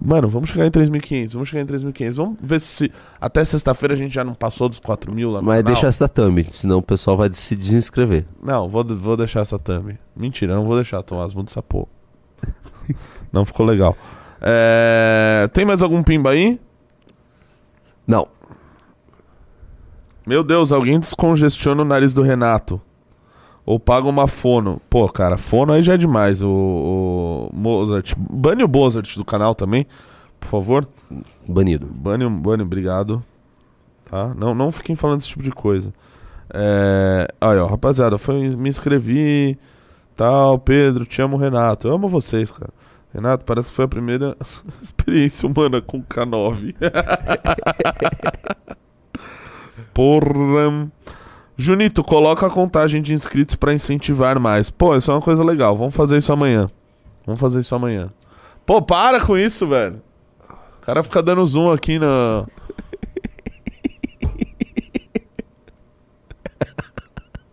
mano, vamos chegar em três mil e quinhentos, vamos chegar em três mil e quinhentos. Vamos ver se até sexta-feira a gente já não passou dos quatro mil lá no Mas canal. Deixa essa thumb, senão o pessoal vai se desinscrever. Não, vou, vou deixar essa thumb. Mentira, eu não vou deixar, Tomás, muda essa porra. Não ficou legal. É... Tem mais algum pimba aí? Não. Meu Deus, alguém descongestiona o nariz do Renato. Ou paga uma fono. Pô, cara, fono aí já é demais. O, o Mozart. Bane o Mozart do canal também, por favor. Banido. Bane, bane, obrigado. Tá? Não, não fiquem falando esse tipo de coisa. É... Aí, ó, rapaziada, foi, me inscrevi. Tal, Pedro, te amo, Renato. Eu amo vocês, cara. Renato, parece que foi a primeira experiência humana com K nove. Porra. Junito, coloca a contagem de inscritos pra incentivar mais. Pô, isso é uma coisa legal. Vamos fazer isso amanhã. Vamos fazer isso amanhã. Pô, para com isso, velho. O cara fica dando zoom aqui na...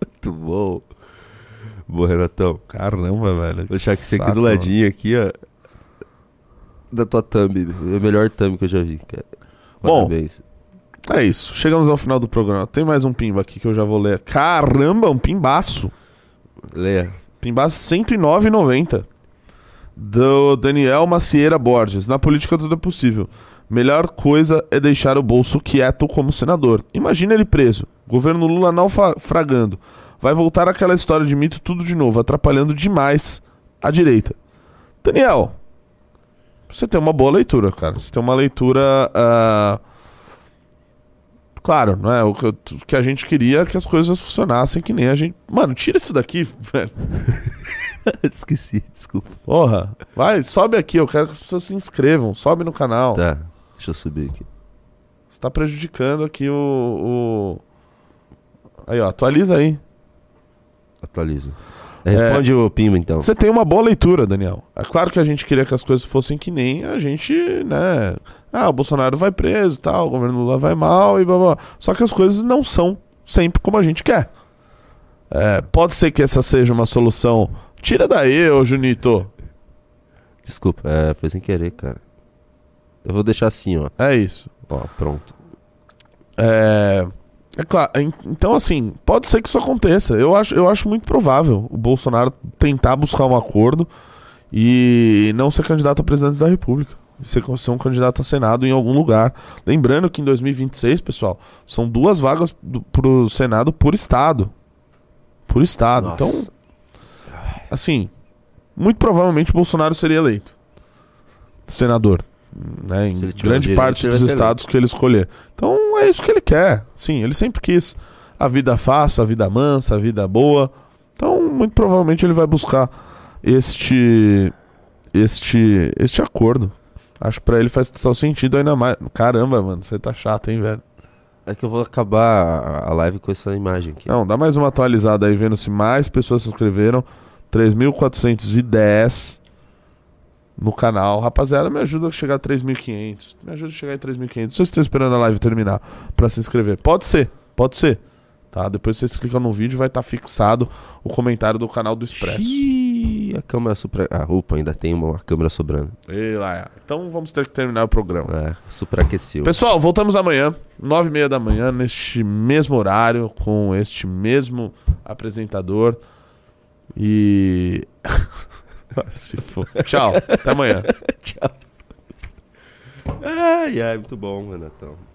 Muito bom. Boa, Renatão. Caramba, velho. Vou deixar que você aqui do ladinho, mano. Aqui, ó. Da tua thumb. É a melhor thumb que eu já vi, cara. Parabéns. Bom. É isso, chegamos ao final do programa. Tem mais um pimba aqui que eu já vou ler. Caramba, um pimbaço. Leia. Pimbaço cento e nove reais e noventa centavos. Do Daniel Macieira Borges. Na política tudo é possível. Melhor coisa é deixar o bolso quieto como senador. Imagina ele preso. Governo Lula naufragando. Vai voltar aquela história de mito tudo de novo, atrapalhando demais a direita. Daniel, você tem uma boa leitura, cara. Você tem uma leitura... Uh... Claro, não é o que, eu, o que a gente queria, que as coisas funcionassem que nem a gente... Mano, tira isso daqui, velho. Esqueci, desculpa. Porra, vai, sobe aqui, eu quero que as pessoas se inscrevam, sobe no canal. Tá, deixa eu subir aqui. Você tá prejudicando aqui o... o... Aí, ó, atualiza aí. Atualiza. Responde é, o Pimba, então. Você tem uma boa leitura, Daniel. É claro que a gente queria que as coisas fossem que nem a gente, né? Ah, o Bolsonaro vai preso e tal, o governo Lula vai mal e blá blá. Só que as coisas não são sempre como a gente quer. É, pode ser que essa seja uma solução. Tira daí, ô Junito. Desculpa, é, foi sem querer, cara. Eu vou deixar assim, ó. É isso. Ó, pronto. É... É claro, então assim, pode ser que isso aconteça. Eu acho, eu acho muito provável o Bolsonaro tentar buscar um acordo e não ser candidato a presidente da República. Ser, ser um candidato a Senado em algum lugar. Lembrando que em dois mil e vinte e seis, pessoal, são duas vagas do, pro Senado por estado. Por estado. Nossa. Então, assim, muito provavelmente o Bolsonaro seria eleito senador. Né, em grande parte dos estados que ele escolher. Então é isso que ele quer. Sim, ele sempre quis a vida fácil, a vida mansa, a vida boa. Então muito provavelmente ele vai buscar este este este acordo. Acho que pra ele faz total sentido ainda mais. Caramba, mano, você tá chato, hein, velho. É que eu vou acabar a live com essa imagem aqui. Não, dá mais uma atualizada aí, vendo se mais pessoas se inscreveram. três mil quatrocentos e dez no canal. Rapaziada, me ajuda a chegar a três mil e quinhentos. Me ajuda a chegar em três mil e quinhentos. Não sei se estou esperando a live terminar para se inscrever. Pode ser, pode ser. Tá? Depois vocês clicam no vídeo, vai estar tá fixado o comentário do canal do Expresso. Xiii, a câmera supra... Ah, opa, ainda tem uma câmera sobrando. E lá, então vamos ter que terminar o programa. É, superaqueceu. Pessoal, voltamos amanhã, nove e meia da manhã, neste mesmo horário, com este mesmo apresentador. E... Se for. Tchau, até amanhã. Tchau. Ai, ai, muito bom, Renatão.